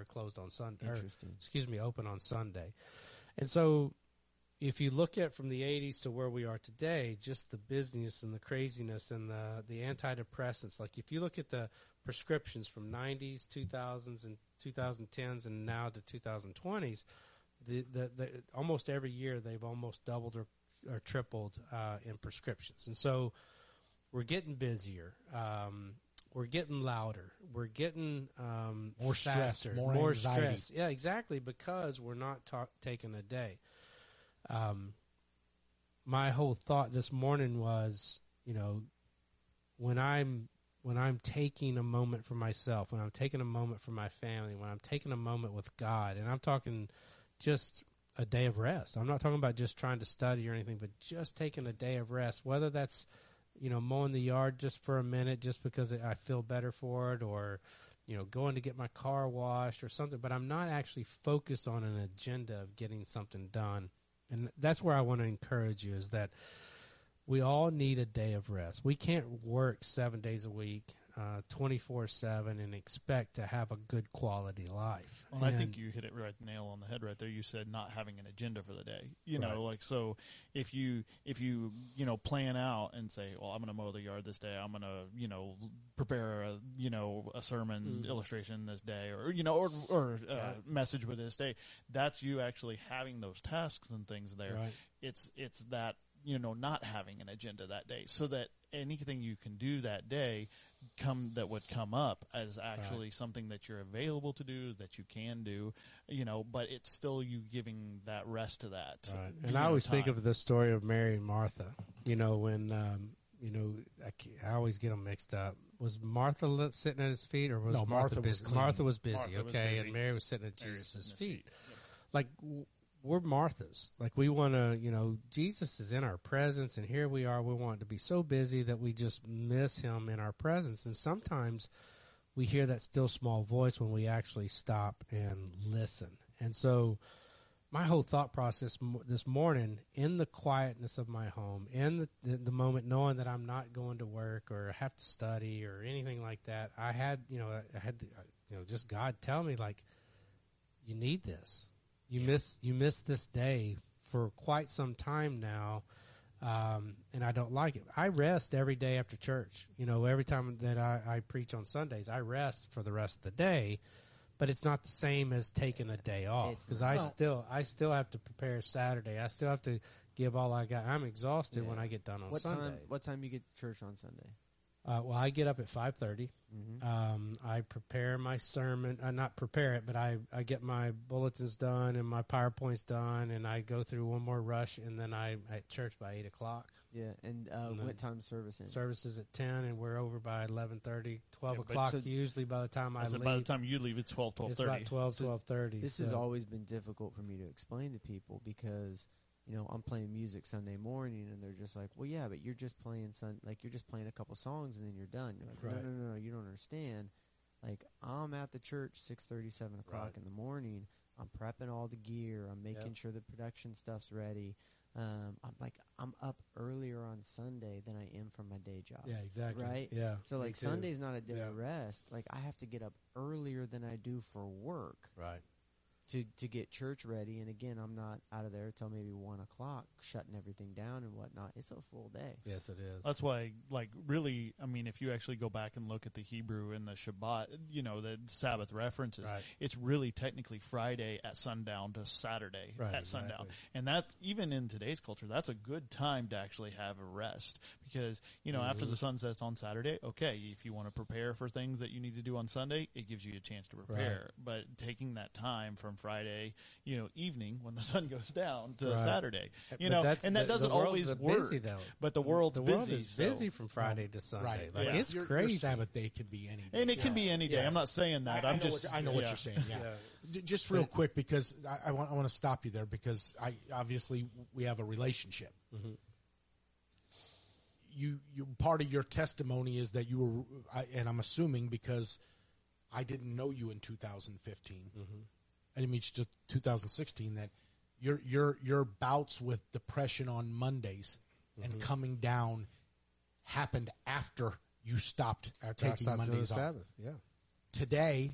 closed on Sunday. Interesting. Open on Sunday, and so. If you look at from the 80s to where we are today, just the busyness and the craziness and the antidepressants, like if you look at the prescriptions from 90s, 2000s, and 2010s, and now to 2020s, the almost every year they've almost doubled or tripled in prescriptions. And so we're getting busier. We're getting louder. We're getting more faster, stress, more anxiety. Stress. Yeah, exactly, because we're not taking a day. My whole thought this morning was, when I'm taking a moment for myself, when I'm taking a moment for my family, when I'm taking a moment with God, and I'm talking just a day of rest. I'm not talking about just trying to study or anything, but just taking a day of rest, whether that's, mowing the yard just for a minute, just because I feel better for it, or, going to get my car washed or something, but I'm not actually focused on an agenda of getting something done. And that's where I want to encourage you, is that we all need a day of rest. We can't work 7 days a week, 24/7, and expect to have a good quality life. Well, I think you hit it right, nail on the head right there. You said not having an agenda for the day. So if you plan out and say, well, I'm going to mow the yard this day. I'm going to, prepare a sermon illustration this day, or, message with this day. That's you actually having those tasks and things there. Right. It's that, not having an agenda that day, so that anything you can do that day would come up as actually something that you're available to do, that you can do, but it's still you giving that rest to that. Right. And I always think of the story of Mary and Martha, when, I always get them mixed up. Was Martha sitting at his feet, or was Martha busy? Martha was busy. And Mary was sitting at Jesus' feet. Yeah. We're Marthas. We want to, Jesus is in our presence, and here we are. We want to be so busy that we just miss him in our presence. And sometimes we hear that still small voice when we actually stop and listen. And so my whole thought process this morning, in the quietness of my home, in the moment, knowing that I'm not going to work or have to study or anything like that, I had just God tell me, you need this. You miss this day for quite some time now, and I don't like it. I rest every day after church. Every time that I preach on Sundays, I rest for the rest of the day, but it's not the same as taking a day off, because I still have to prepare Saturday. I still have to give all I got. I'm exhausted when I get done on Sunday. What time you get to church on Sunday? I get up at 5:30. Mm-hmm. I prepare my sermon. Not prepare it, but I get my bulletins done and my PowerPoints done, and I go through one more rush, and then I'm at church by 8:00. Yeah, and what time service in? Service is at 10, and we're over by 11:30, 12 o'clock. So usually by the time I leave. By the time you leave, it's 12:30. It's about 12:30. This has always been difficult for me to explain to people, because I'm playing music Sunday morning, and they're just like, well, yeah, but you're just playing you're just playing a couple songs and then you're done. You're like, no, you don't understand. I'm at the church 6:30, 7 o'clock in the morning. I'm prepping all the gear. I'm making sure the production stuff's ready. I'm up earlier on Sunday than I am from my day job. Yeah, exactly. Right? Yeah. So Sunday's not a day of rest. I have to get up earlier than I do for work. Right. To get church ready, and again, I'm not out of there until maybe 1 o'clock, shutting everything down and whatnot. It's a full day. Yes, it is. That's why, really, if you actually go back and look at the Hebrew and the Shabbat, the Sabbath references, it's really technically Friday at sundown to Saturday at sundown, and that's even in today's culture. That's a good time to actually have a rest, because after the sun sets on Saturday, if you want to prepare for things that you need to do on Sunday, it gives you a chance to prepare. But taking that time from Friday, evening when the sun goes down to Saturday. And that doesn't always work. But the world's busy. The world is busy from Friday to Sunday. Right. It's crazy. Your Sabbath day can be any day. And it can be any day. I'm not saying that. I know what you're saying. Yeah. Just real quick, because I want to stop you there, because obviously we have a relationship. Mm-hmm. You part of your testimony is that you were, and I'm assuming because I didn't know you in 2015. Mm-hmm. I didn't meet you till 2016. That your bouts with depression on Mondays mm-hmm. and coming down happened after you stopped taking Mondays off. Sabbath. Yeah. Today,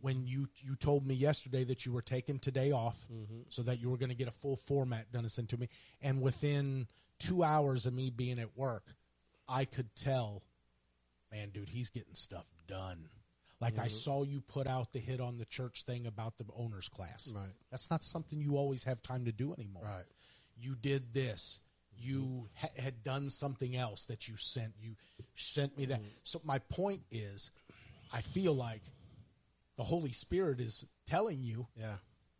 when you told me yesterday that you were taking today off, mm-hmm. so that you were going to get a full format done and sent to me, and within 2 hours of me being at work, I could tell, man, dude, he's getting stuff done. Like mm-hmm. I saw you put out the hit on the church thing about the owner's class. Right. That's not something you always have time to do anymore. Right. You did this. You had done something else that you sent. You sent me that. Mm-hmm. So my point is, I feel like the Holy Spirit is telling you. Yeah.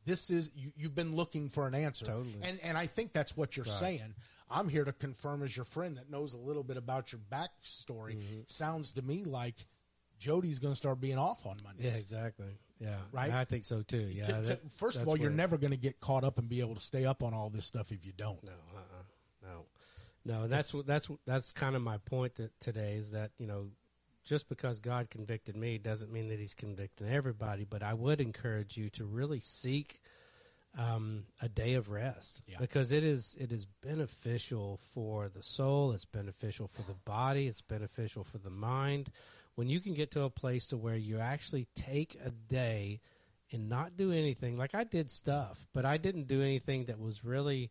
This is, you've been looking for an answer. Totally. And I think that's what you're saying. I'm here to confirm as your friend that knows a little bit about your backstory. Mm-hmm. Sounds to me like Jody's going to start being off on Mondays. Yeah, exactly. Yeah. Right? I think so too. Yeah. First of all, you're never going to get caught up and be able to stay up on all this stuff if you don't. No, No, and that's kind of my point that today is that, just because God convicted me doesn't mean that he's convicting everybody, but I would encourage you to really seek a day of rest, because it is beneficial for the soul. It's beneficial for the body. It's beneficial for the mind. When you can get to a place to where you actually take a day and not do anything, like I did stuff, but I didn't do anything that was really,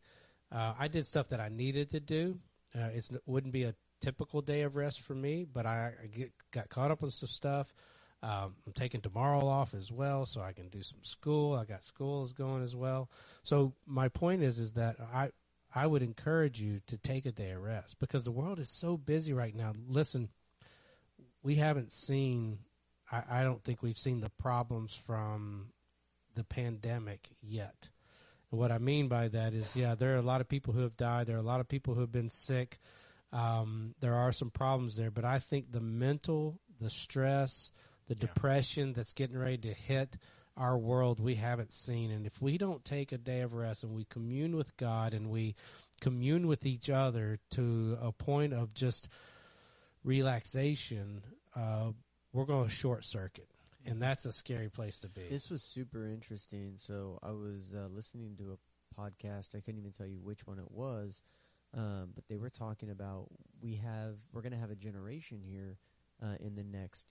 I did stuff that I needed to do. It wouldn't be a typical day of rest for me, but I got caught up on some stuff. I'm taking tomorrow off as well, so I can do some school. I got schools going as well. So my point is that I would encourage you to take a day of rest, because the world is so busy right now. Listen, we haven't seen, I don't think we've seen the problems from the pandemic yet. And what I mean by that is, there are a lot of people who have died. There are a lot of people who have been sick. There are some problems there, but I think the mental, the stress, the depression that's getting ready to hit our world, we haven't seen. And if we don't take a day of rest and we commune with God and we commune with each other to a point of just relaxation, we're going to short circuit. And that's a scary place to be. This was super interesting. So I was listening to a podcast. I couldn't even tell you which one it was. But they were talking about we're going to have a generation here in the next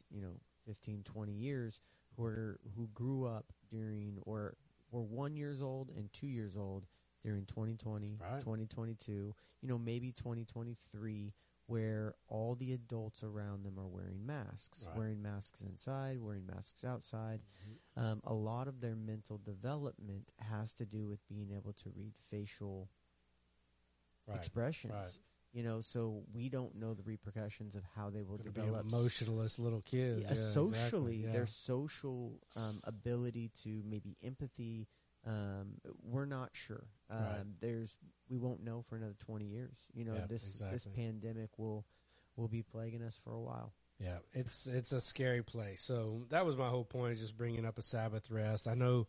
15-20 years who grew up during, or were 1 year old and 2 years old during 2020, 2022, maybe 2023, where all the adults around them are wearing masks, wearing masks inside, wearing masks outside. Mm-hmm. A lot of their mental development has to do with being able to read facial expressions, so we don't know the repercussions of how they will develop. Emotionless little kids. Their social ability to maybe empathy, we're not sure. We won't know for another 20 years. This pandemic will be plaguing us for a while. Yeah, it's a scary place. So that was my whole point, is just bringing up a Sabbath rest. I know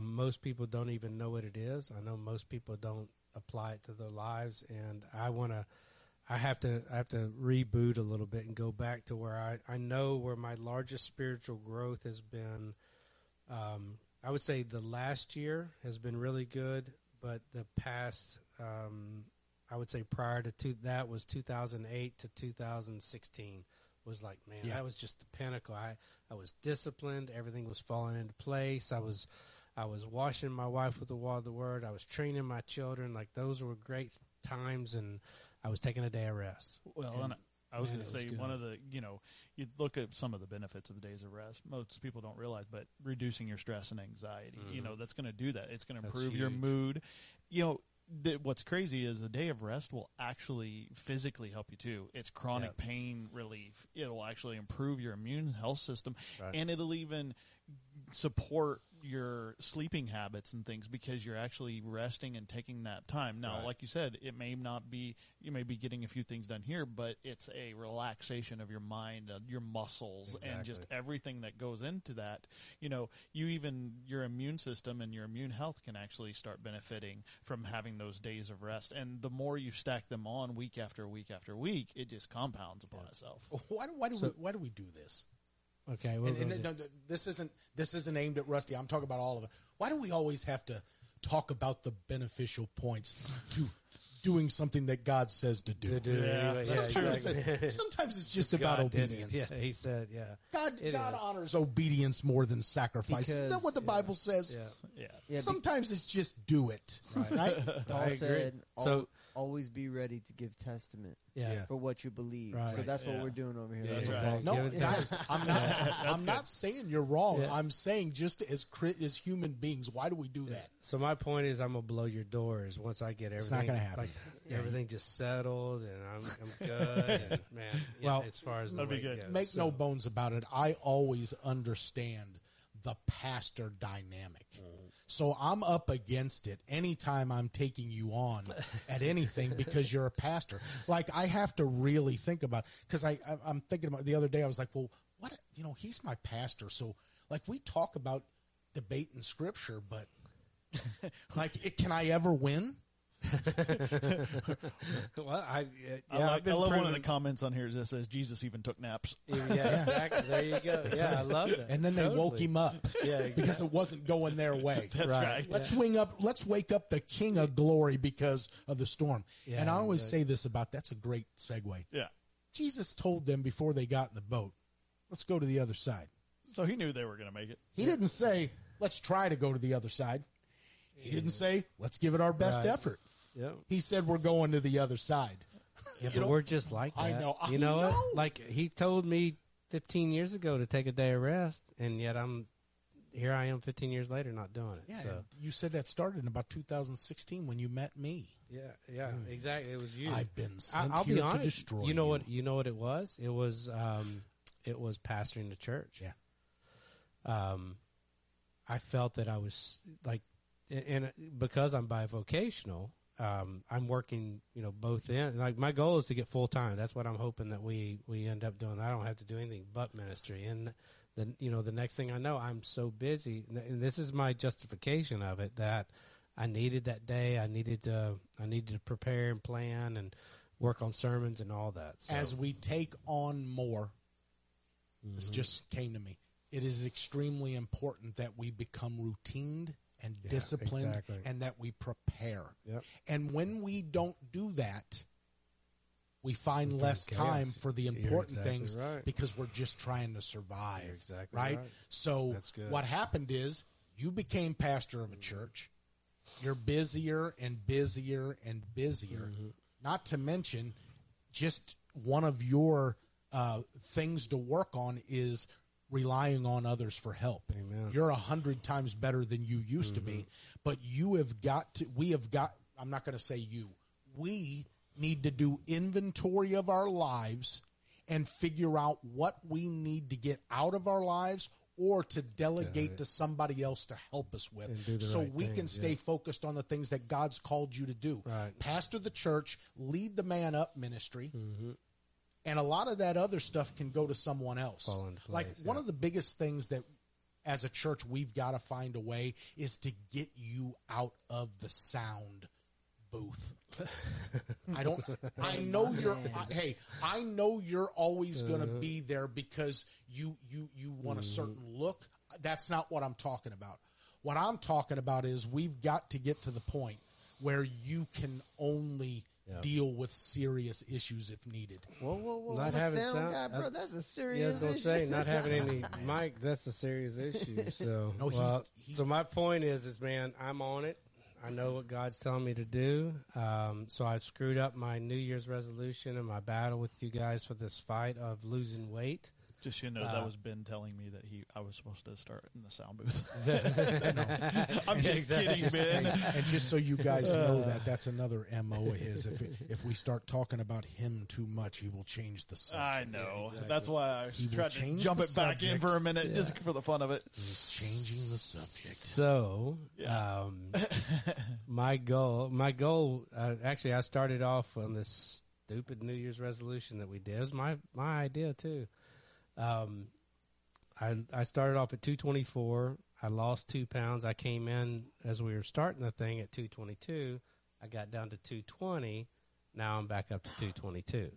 most people don't even know what it is. I know most people don't apply it to their lives, and I have to reboot a little bit and go back to where I know where my largest spiritual growth has been. I would say the last year has been really good, but the past, I would say prior to that was 2008 to 2016 was like, man, that was just the pinnacle. I was disciplined. Everything was falling into place. I was washing my wife with the water of the word. I was training my children. Like, those were great times, and I was taking a day of rest. Well, and I was going to say one of the, you look at some of the benefits of the days of rest. Most people don't realize, but reducing your stress and anxiety, mm-hmm. That's going to do that. It's going to improve your mood. What's crazy is a day of rest will actually physically help you too. It's chronic pain relief. It'll actually improve your immune health system, and it'll even support your sleeping habits and things because you're actually resting and taking that time. Now, like you said, it may not be, you may be getting a few things done here, but it's a relaxation of your mind, your muscles, and just everything that goes into that. You know, you even, your immune system and your immune health can actually start benefiting from having those days of rest. And the more you stack them on week after week after week, it just compounds upon itself. Why do we do this? Okay, well, this isn't aimed at Rusty. I'm talking about all of it. Why do we always have to talk about the beneficial points to doing something that God says to do? Sometimes it's just about obedience. He said, God honors obedience more than sacrifice. Because, isn't that what the Bible says? Sometimes it's just do it. Right? Paul said, always be ready to give testament for what you believe. Right. So that's what we're doing over here. I'm not saying you're wrong. Yeah. I'm saying just as human beings, why do we do that? So my point is, I'm gonna blow your doors once I get everything. It's not gonna happen. Everything just settled, and I'm good. And man, as far as that'd be good. Goes, make no bones about it. I always understand the pastor dynamic. So I'm up against it anytime I'm taking you on at anything because you're a pastor. Like, I have to really think about, because I'm thinking about the other day, I was like, well, what, you know, he's my pastor. So, like, we talk about debate in scripture, but, like, can I ever win? I love one of the comments on here that says Jesus even took naps. Exactly. There you go. I love that. And then they woke him up because it wasn't going their way. That's right. Let's wake up the King of Glory because of the storm. And I always say this about, that's a great segue. Yeah. Jesus told them before they got in the boat, let's go to the other side. So he knew they were going to make it. He didn't say, let's try to go to the other side. He didn't say, let's give it our best effort. Yep. He said, we're going to the other side. Yeah, but we're just like that. I know. What? Like, he told me 15 years ago to take a day of rest, and yet here I am 15 years later not doing it. Yeah, so. You said that started in about 2016 when you met me. Yeah, exactly. It was you. I've been sent here to destroy you. You know what it was? It was pastoring the church. Yeah. I felt that I was, like, and because I'm bivocational, I'm working, both ends. Like, my goal is to get full time. That's what I'm hoping that we end up doing. I don't have to do anything but ministry. And then, the next thing I know, I'm so busy. And this is my justification of it, that I needed that day. I needed to prepare and plan and work on sermons and all that. So. As we take on more, this just came to me. It is extremely important that we become routined and disciplined, and that we prepare. Yep. And when we don't do that, we find less time for the important things because we're just trying to survive. Right? So what happened is you became pastor of a church. You're busier and busier and busier. Mm-hmm. Not to mention, just one of your things to work on is relying on others for help. Amen. You're 100 times better than you used to be, but we need to do inventory of our lives and figure out what we need to get out of our lives or to delegate to somebody else to help us with, so we can stay focused on the things that God's called you to do. Right. Pastor the church, lead the Man Up ministry. Mm-hmm. And a lot of that other stuff can go to someone else. One of the biggest things that as a church we've got to find a way is to get you out of the sound booth. I know you're always going to be there because you want a certain look. That's not what I'm talking about. What I'm talking about is we've got to get to the point where you can only deal with serious issues if needed. Whoa. Not having sound guy, bro, that's a serious issue. I was going to say, not having any mic, that's a serious issue. So, so my point is, man, I'm on it. I know what God's telling me to do. So I've screwed up my New Year's resolution and my battle with you guys for this fight of losing weight. Just so you know, that was Ben telling me that I was supposed to start in the sound booth. I'm just kidding, Ben. And just so you guys know that, that's another MO of his. If we start talking about him too much, he will change the subject. I know. Exactly. That's why I tried to jump it back in for a minute, just for the fun of it. He's changing the subject. So, my goal, actually, I started off on this stupid New Year's resolution that we did. It was my idea too. I started off at 224. I lost 2 pounds. I came in as we were starting the thing at 222. I got down to 220. Now I'm back up to 222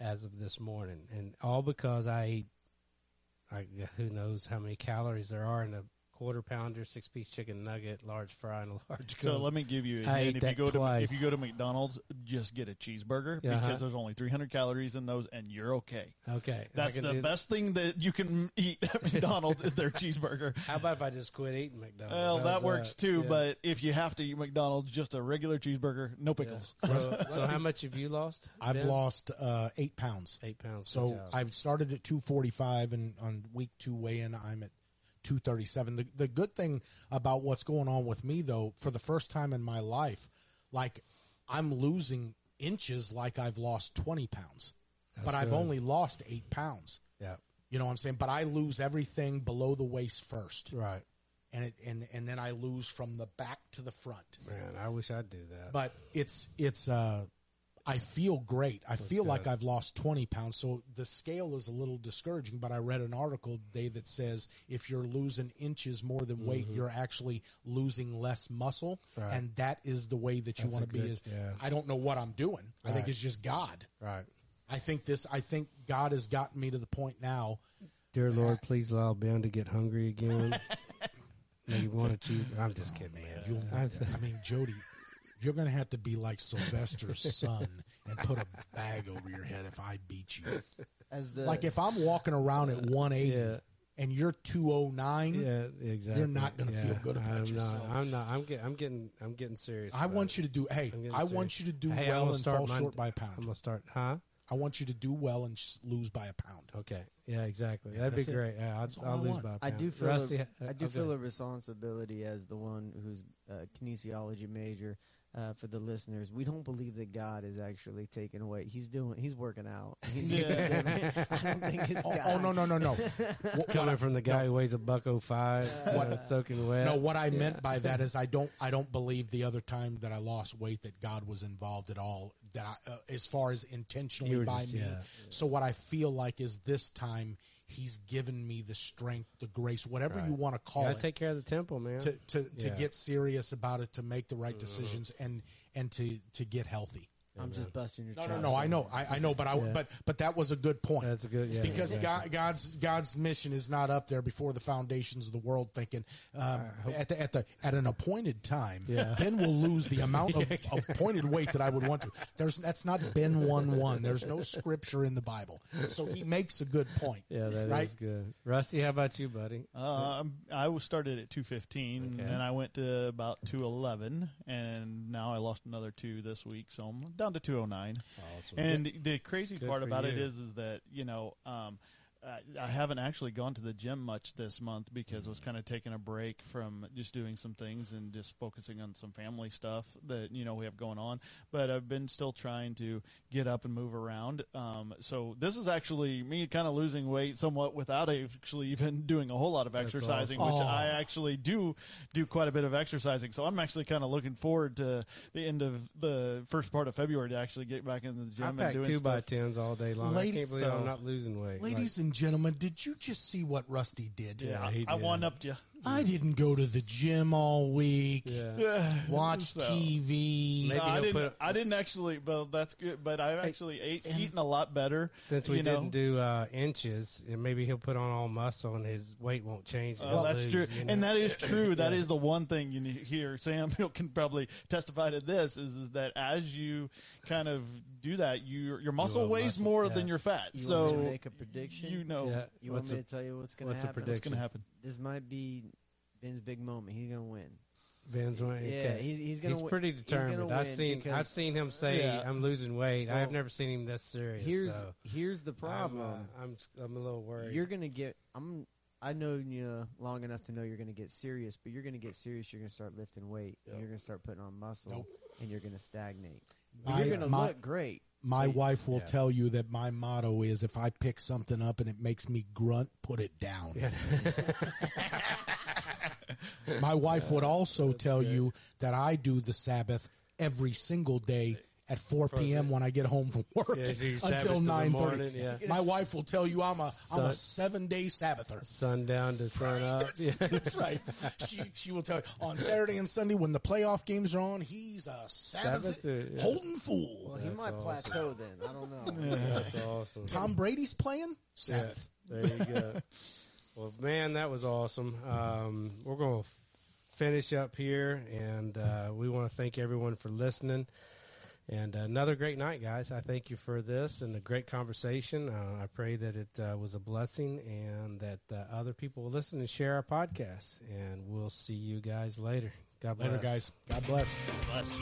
as of this morning. And all because I ate, who knows how many calories there are in a quarter pounder, 6-piece chicken nugget, large fry, and a large coke. So let me give you a hint. If you go to McDonald's, just get a cheeseburger because there's only 300 calories in those, and you're okay. Okay. That's the best thing that you can eat at McDonald's is their cheeseburger. How about if I just quit eating McDonald's? Well, that works too, but if you have to eat McDonald's, just a regular cheeseburger, no pickles. Yeah. So how much have you lost? I've lost 8 pounds. 8 pounds. So I've started at 245, and on week 2 weigh-in, I'm at 237. The good thing about what's going on with me, though, for the first time in my life, like I'm losing inches, like I've lost 20 pounds, I've only lost 8 pounds. Yeah. You know what I'm saying? But I lose everything below the waist first. Right. And then I lose from the back to the front. Man, I wish I'd do that. But it's I feel great. I feel like I've lost 20 pounds. So the scale is a little discouraging, but I read an article today that says if you're losing inches more than weight, you're actually losing less muscle. Right. And that is the way that you want to be. I don't know what I'm doing. I think it's just God. Right. I think God has gotten me to the point now. Dear Lord, please allow Ben to get hungry again. You want a cheeseburger? I'm just kidding, man. Jody, you're going to have to be like Sylvester's son and put a bag over your head if I beat you. Like if I'm walking around at 180 and you're 209, exactly. You're not going to feel good about yourself. I'm getting serious. I want you to do. Hey, I want you to do well and fall short by a pound. I'm going to start. Huh? I want you to do well and lose by a pound. Okay. Yeah, exactly. Yeah, that'd be great. Yeah, I'll lose by a pound. I do feel a responsibility as the one who's a kinesiology major. For the listeners, we don't believe that God is actually taking away. He's working out. I don't think it's God. Oh, no. Coming from the guy who weighs $105, soaking wet. No, what I meant by that is I don't believe the other time that I lost weight that God was involved at all, that I, as far as intentionally by me. Yeah. So what I feel like is this time He's given me the strength, the grace, whatever you want to call it. Take care of the temple, man. To get serious about it, to make the right decisions, and to get healthy. I'm just busting your chops. No. I know. But but that was a good point. That's a good. Yeah, because God's mission is not up there before the foundations of the world. Thinking at an appointed time, Ben will lose the amount of pointed weight that I would want to. That's not Ben 1:1. There's no scripture in the Bible, so he makes a good point. Yeah, that is good. Rusty, how about you, buddy? I started at 215, and I went to about 211, and now I lost another 2 this week, so I'm done. To 209. Awesome. And the crazy part about it is that, I haven't actually gone to the gym much this month because I was kind of taking a break from just doing some things and just focusing on some family stuff that, we have going on. But I've been still trying to get up and move around. So this is actually me kind of losing weight somewhat without actually even doing a whole lot of exercising, which I actually do quite a bit of exercising. So I'm actually kind of looking forward to the end of the first part of February to actually get back into the gym and doing 2x10s all day long. Ladies, I can't believe I'm not losing weight. Ladies and gentlemen, did you just see what Rusty did? Yeah, he did. I one-upped you. I didn't go to the gym all week. Yeah. Watch TV. No, I didn't actually. Well, that's good. But I've actually eaten a lot better since we didn't do inches. And maybe he'll put on all muscle, and his weight won't change. Well, that's true, and that is true. That is the one thing you need here. Sam can probably testify to this: is that as you kind of do that, your muscle weighs more than your fat. You want me to make a prediction? You want me to tell you what's going to happen? What's going to happen? This might be Ben's big moment. He's going to win. Ben's winning. Yeah, he's gonna. He's pretty determined. I've seen him say, "I'm losing weight." Well, I've never seen him this serious. Here's the problem. I'm a little worried. You're gonna get. I know you long enough to know you're gonna get serious, but you're gonna get serious. You're gonna start lifting weight. Yep. And you're gonna start putting on muscle, and you're gonna stagnate. You're gonna look great. My wife will tell you that my motto is: if I pick something up and it makes me grunt, put it down. Yeah. My wife would also tell you that I do the Sabbath every single day at 4 p.m. when I get home from work until 9:30. Yeah. My wife will tell you I'm a 7-day Sabbather. Sundown to sunup. That's right. She will tell you on Saturday and Sunday when the playoff games are on, he's a Sabbather, holding fool. Well, he might plateau then. I don't know. Yeah. That's awesome. Tom Brady's playing Sabbath. Yeah. There you go. Well, man, that was awesome. We're going to finish up here, and we want to thank everyone for listening. And another great night, guys. I thank you for this and a great conversation. I pray that it was a blessing and that other people will listen and share our podcast. And we'll see you guys later. God bless. Later, guys. God bless. God bless.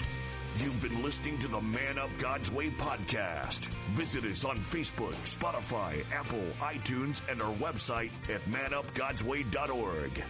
You've been listening to the Man Up God's Way podcast. Visit us on Facebook, Spotify, Apple, iTunes, and our website at manupgodsway.org.